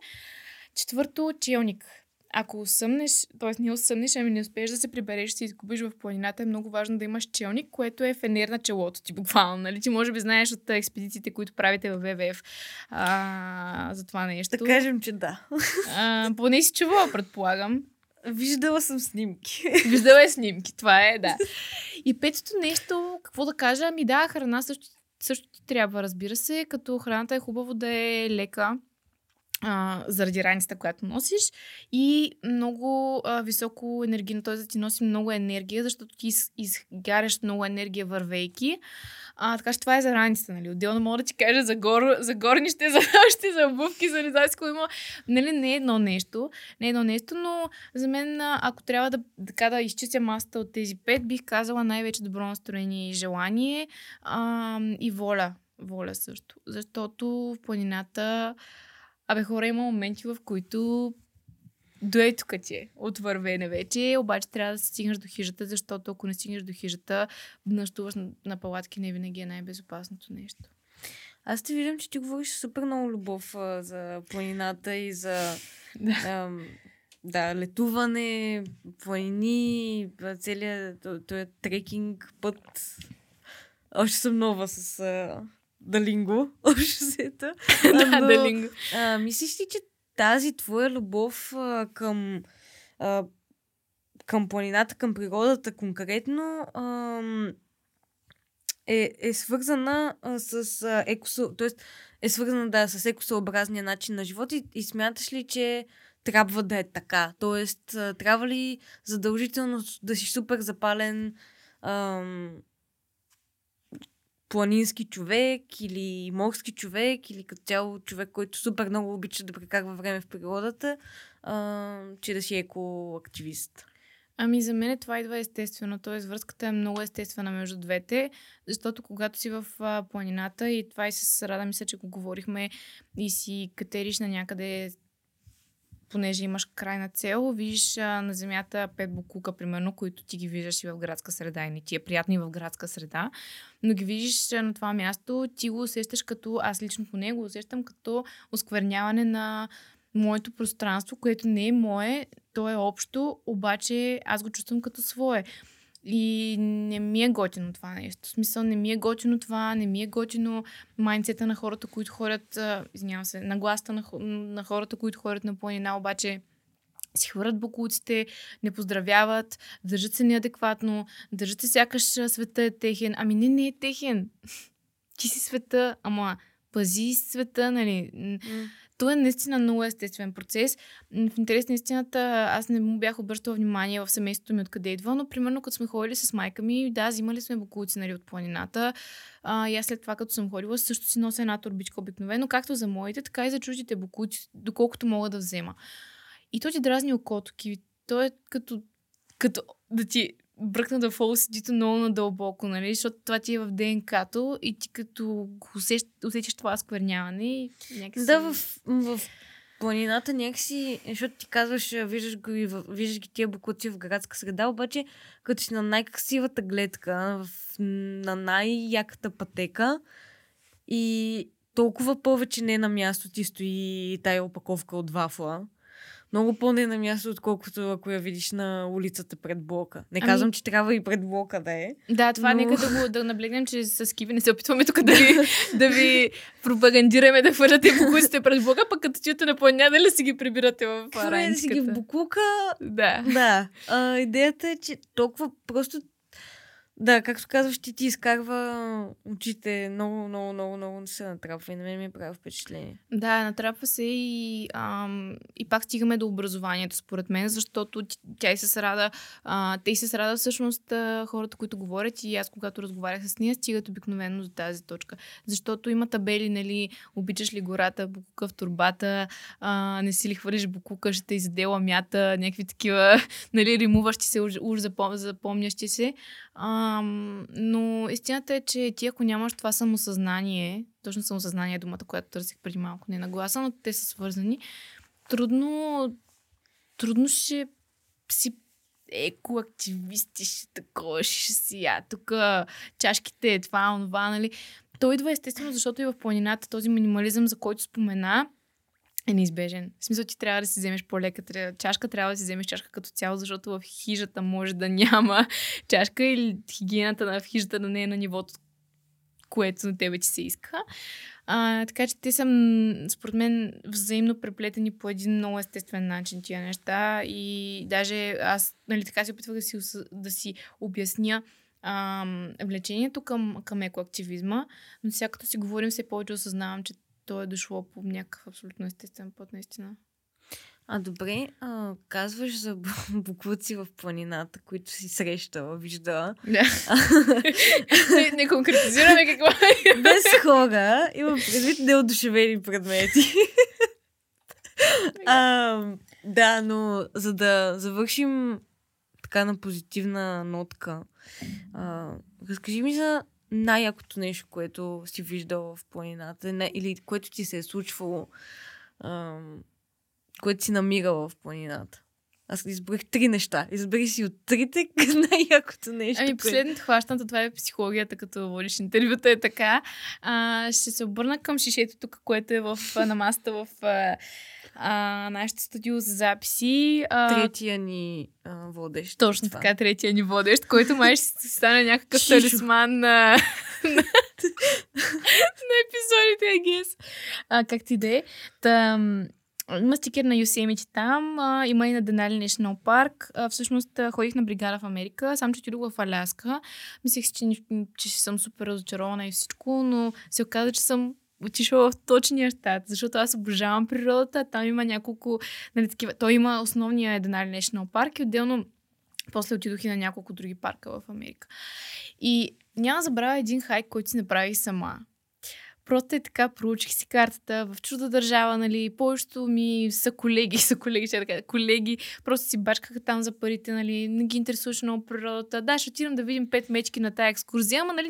Четвърто, челник. Ако усъмнеш, т.е. не усъмнеш, ами не успееш да се прибереш, ще се изгубиш в планината, е много важно да имаш челник, което е фенер на челото ти, буквално. Нали? Ти може би знаеш от експедициите, които правите във ВВФ за това нещо. Да кажем, че да. Поне си чувала, предполагам. Виждала съм снимки. Виждала е снимки, това е, да. И петото нещо, какво да кажа, ами да, храна също ти трябва, разбира се, като храната е хубаво да е лека, заради раницата, която носиш, и много високо енергийно, т.е. да ти носи много енергия, защото ти изгаряш много енергия вървейки. Така че това е за раницата, нали? Отделно мога да ти кажа за горнище, за нощи, за обувки, за лизайско има. Нали, не е едно нещо, но за мен, ако трябва да изчистя масата от тези 5, бих казала най-вече добро настроение и желание, и воля. Воля също. Защото в планината хора, има моменти, в които дойде тук ти е отвървене вече, обаче трябва да се стигнеш до хижата, защото ако не стигнеш до хижата, нощуваш на палатки не винаги е най-безопасното нещо. Аз ти виждам, че ти говориш супер много любов за планината и за летуване, планини, целият трекинг, път. Още съм нова с Далинго, общо сета. Далинго. Мислиш ли, че тази твоя любов към планината, към природата конкретно е свързана с е свързана да, с екосъобразния начин на живот и смяташ ли, че трябва да е така? Тоест, трябва ли задължително да си супер запален планински човек или морски човек или като цяло човек, който супер много обича да прекарва време в природата, че да си екоактивист? Ами за мен това идва естествено, т.е. връзката е много естествена между двете, защото когато си в планината и това и с Рада мисля, че го говорихме и си катериш на някъде, понеже имаш крайна цел, виждаш на земята 5 буклука, примерно, които ти ги виждаш и в градска среда и не ти е приятно и в градска среда, но ги виждаш на това място, ти го усещаш като, аз лично по него усещам като оскверняване на моето пространство, което не е мое, то е общо, обаче аз го чувствам като свое. И не ми е готино това нещо. В смисъл, не ми е готино това, не ми е готино майндсета на хората, които ходят, нагласта на хората, които ходят на планина, обаче си хвърлят бокуците, не поздравяват, държат се неадекватно, държат се сякаш света е техен. Ами не е техен. Ти си света, ама пази света, нали. То е наистина много естествен процес. В интерес на истината, аз не му бях обръщала внимание в семейството ми откъде идва, но примерно като сме ходили с майка ми, да, взимали сме бокулци, нали, от планината. И аз след това, като съм ходила, също си нося една турбичка обикновено, както за моите, така и за чуждите бокулци, доколкото мога да взема. И то ти дразни окото, киви. То е като да ти бръкна да фолсидито много надълбоко, нали? Защото това ти е в ДНК-то и ти като усещаш това скверняване и някакси... Да, в планината някакси, защото ти казваш, виждаш ги тия буклуци в градска среда, обаче като си на най-красивата гледка, на най-яката пътека и толкова повече не на място ти стои тая опаковка от вафла. Много по-не на място, отколкото ако я видиш на улицата пред блока. Не казвам, че трябва и пред блока да е. Да, това но... нека да наблегнем, че с Киви не се опитваме тук да ви пропагандираме да хвърляте букулците пред блока, пък като чуете на планината, дали си ги прибирате в паранчката. Хвърляте си ги в буклука. Да. Идеята е, че толкова просто... Да, както казваш, ти изкарва очите. Много се натрапва и на мен ми прави впечатление. Да, натрапва се и пак стигаме до образованието, според мен, защото тя и с Рада, те и с Рада всъщност хората, които говорят и аз, когато разговарях с нея, стигат обикновено до тази точка. Защото има табели, нали, обичаш ли гората, буклука в турбата, не си ли хвърлиш буклука, ще те изделя мята, някакви такива, нали, римуващи се, уж запомнящи се. Но истината е, че ти ако нямаш това самосъзнание, точно самосъзнание е думата, която търсих преди малко, не нагласа, но те са свързани, трудно ще си екоактивисти, ще такова, ще си тук чашките, това, онова, нали. То идва естествено, защото и в планината този минимализъм, за който спомена, е неизбежен. В смисъл, ти трябва да си вземеш по-лека чашка, трябва да си вземеш чашка като цяло, защото в хижата може да няма чашка или хигиената в хижата да не е на нивото, което на тебе ти се иска. Така че те са, според мен, взаимно преплетени по един много естествен начин тия неща и даже аз, нали, така се опитвах да си обясня влечението към екоактивизма, но сега като си говорим все повече осъзнавам, че то е дошло по някакъв абсолютно естествен път, наистина. Добре, казваш за буклуци в планината, които си срещала, виждала. Да. Не конкретизираме какво е. Без хора, има предвид неодушевени предмети. Да, но за да завършим така на позитивна нотка, разкажи ми за най-якото нещо, което си виждала в планината или което ти се е случвало, което си намирала в планината. Аз избрах 3 неща. Избери си от 3-те най-якото нещо. Ами последното хващането, това е психологията, като водиш интервюта, е така. Ще се обърна към шишето тук, което е на масата в нашето студио за записи. Третия ни водещ. Точно така, третия ни водещ, който май ще стане някакъв талисман на епизодите, I guess. Както и да е. Има стикер на Yosemite там, има и на Denali National Park. Всъщност ходих на бригада в Америка, сам че отидох в Аляска. Мислех, че съм супер разочарована и всичко, но се оказа, че съм отишла в точния щат, защото аз обожавам природата, там има няколко, нали, такива, той има основния Denali National Park и отделно после отидох и на няколко други парка в Америка. И няма забравя един хайк, който си направих сама. Просто е така, проучих си картата в чужда държава, нали, повечето ми са колеги, просто си бачкаха там за парите, нали, не ги интересуваше много природата. Да, ще отидам да видим 5 мечки на тая екскурзия, ама, нали,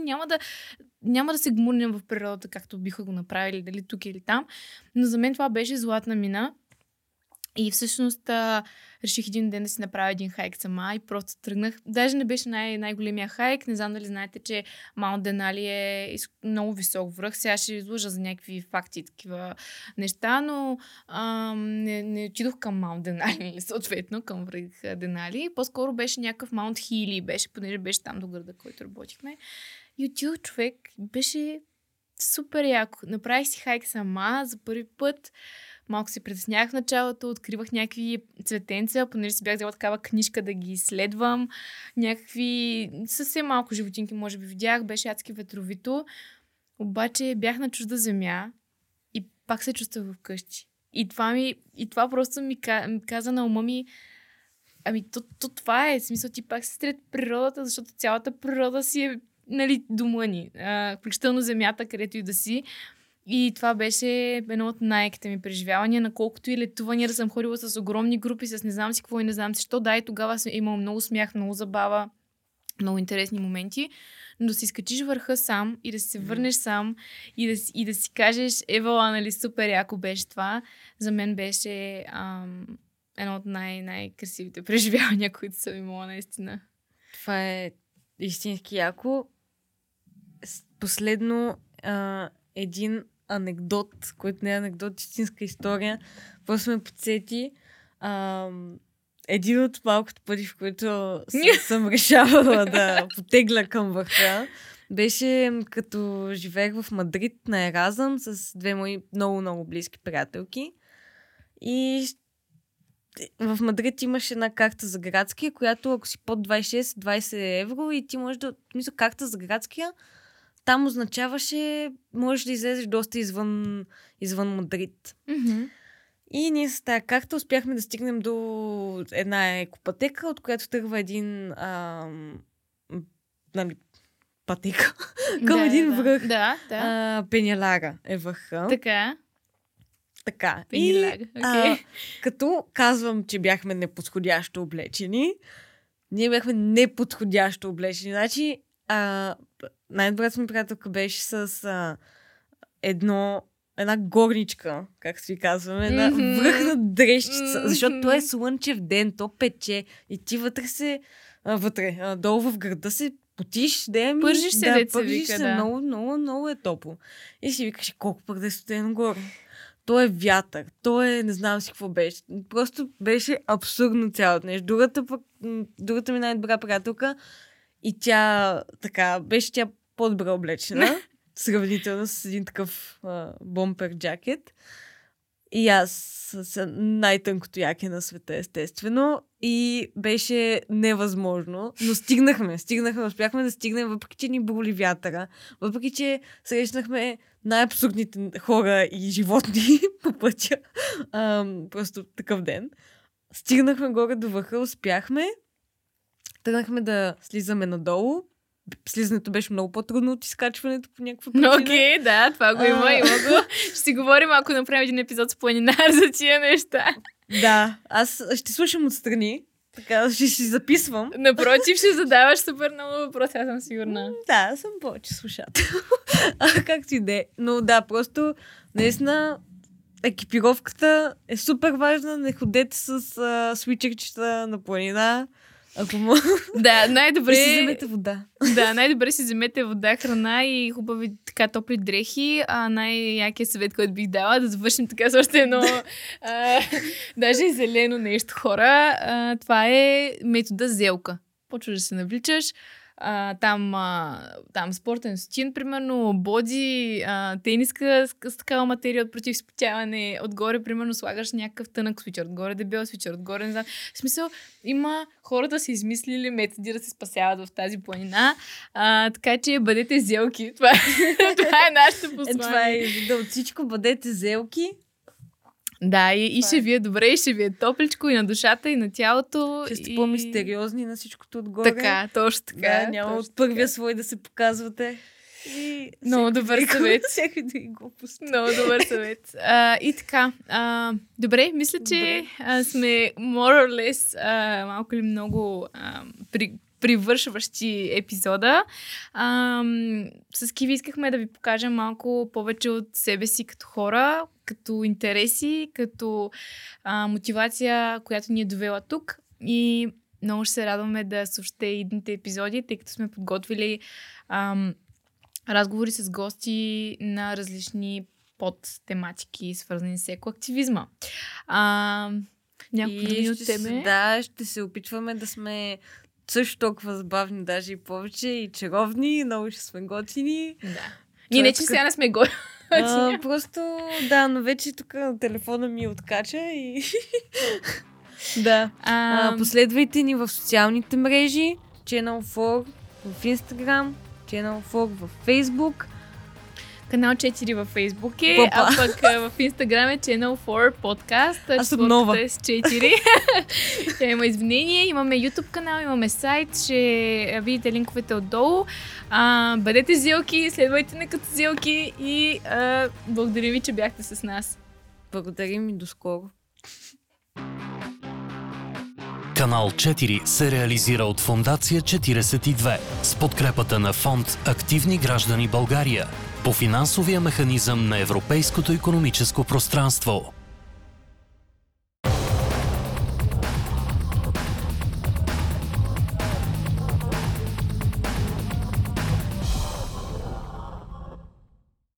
няма да се гмурнем в природата, както биха го направили, дали тук или там. Но за мен това беше златна мина. И всъщност реших един ден да си направя един хайк сама и просто тръгнах. Даже не беше най-големия хайк. Не знам дали знаете, че Маунт Денали е много висок връх. Сега ще излъжа за някакви факти и такива неща, но не отидох към Маунт Денали, съответно към връх Денали. По-скоро беше някакъв Mount Healy, понеже беше там до града, който работихме. И отидох, човек, беше супер яко. Направих си хайк сама за първи път. Малко се притеснях в началото, откривах някакви цветенца, понеже си бях взела такава книжка да ги изследвам. Някакви съвсем малко животинки може би видях, беше адски ветровито. Обаче бях на чужда земя и пак се чувствах вкъщи. И това просто ми каза на ума ми, ами то това е, смисъл ти пак си сред природата, защото цялата природа си е, нали, дома ни, включително земята, където и да си. И това беше едно от най-еките ми преживявания, наколкото и летувания да съм ходила с огромни групи, с не знам си какво и не знам си що. Да, и тогава съм имал много смях, много забава, много интересни моменти. Но да си скачиш върха сам и да се върнеш сам и да си кажеш, евала, нали, супер, яко беше това. За мен беше едно от най-красивите преживявания, които съм имала наистина. Това е истински яко. Последно един анекдот, който не е анекдот, истинска история. Просто ме подсети. Един от малкото пъти, в които съм решавала да потегля към върха, беше като живеех в Мадрид на Еразъм с 2 мои много-много близки приятелки. И в Мадрид имаш една карта за градския, която ако си под 26-20 евро и ти можеш да... Мисля, карта за градския там означаваше, можеш да излезеш доста извън Мадрид. Mm-hmm. И ние с тази карта успяхме да стигнем до една екопътека, от която тръгва един пътека към един връх. Да. Пенелара е върха. Така. Пенелара. И, като казвам, че бяхме неподходящо облечени, ние бяхме неподходящо облечени. Значи, най-добрата ми приятелка беше с една горничка, както ви казваме, една връхна дрещица, защото той е слънчев ден, то пече и ти долу в града се потиш, пържиш се, много е топло. И си викаш, колко пък да е студено горе. То е вятър, то е не знам си какво беше. Просто беше абсурдно цялото нещо. Другата ми най-добра приятелка, и тя така, беше тя по-добре облечена, сравнително с един такъв бомпер джакет. И аз с най-тънкото яке на света, естествено. И беше невъзможно, но стигнахме, успяхме да стигнем, въпреки че ни боли вятъра, въпреки че срещнахме най-абсурдните хора и животни по пътя. Просто такъв ден. Стигнахме горе до върха, успяхме. Тръгнахме да слизаме надолу. Слизането беше много по-трудно от изкачването по някаква причина. Окей, да, това го има. Ще си говорим, ако направим един епизод с планинар за тия неща. Да, аз ще слушам отстрани, така ще си записвам. Напротив, ще задаваш супер много въпроси, аз съм сигурна. Да, съм повече слушател. Както и да е. Но да, просто наистина екипировката е супер важна. Не ходете с свичерчета на планина. Ако мога. Да, най-добре си вземете вода. Да, най-добре си вземете вода, храна и хубави така топли дрехи. Най-якият съвет, който бих дала, да завършим така с още едно даже и зелено нещо, хора. Това е метода зелка. Почваш да се навличаш, там спортен стин, примерно, боди, тениска с такава материя от противоспотяване, отгоре, примерно, слагаш някакъв тънък свичър, отгоре дебел свичър, отгоре, не знам. В смисъл, има хората са измислили методи да се спасяват в тази планина, така че бъдете зелки. Това е нашето послание. Да, от всичко бъдете зелки. Да, и ще ви е добре, и ще ви е топличко и на душата, и на тялото. Ще сте по-мистериозни на всичкото отгоре. Така, точно така. Да, няма от първия слой да се показвате. Много добър съвет. Всеки да го пусти. Много добър съвет. И така, добре, мисля, че сме more or less малко или много привършващи епизода. С Киви искахме да ви покажем малко повече от себе си като хора, като интереси, като мотивация, която ни е довела тук. И много ще се радваме да слушате идните епизоди, тъй като сме подготвили разговори с гости на различни подтематики, свързани с екоактивизма. Няколко дни от тебе. Да, ще се опитваме да сме също толкова забавни, даже и повече, и чаровни, и много ще сме готини. Да. Ние не, че сега не сме готини. Просто, да, но вече тук телефона ми откача и... Да. Последвайте ни в социалните мрежи, Channel 4 в Instagram, Channel 4 в Facebook. Канал 4 във Facebook е, а пък в Instagram е Channel 4 Podcast. Аз съм нова. 4. Тя има извинение. Имаме YouTube канал, имаме сайт, ще видите линковете отдолу. Бъдете зелки, следвайте на като зелки и благодаря ви, че бяхте с нас. Благодарим и до скоро. Канал 4 се реализира от Фундация 42 с подкрепата на фонд Активни граждани България по финансовия механизъм на Европейското икономическо пространство.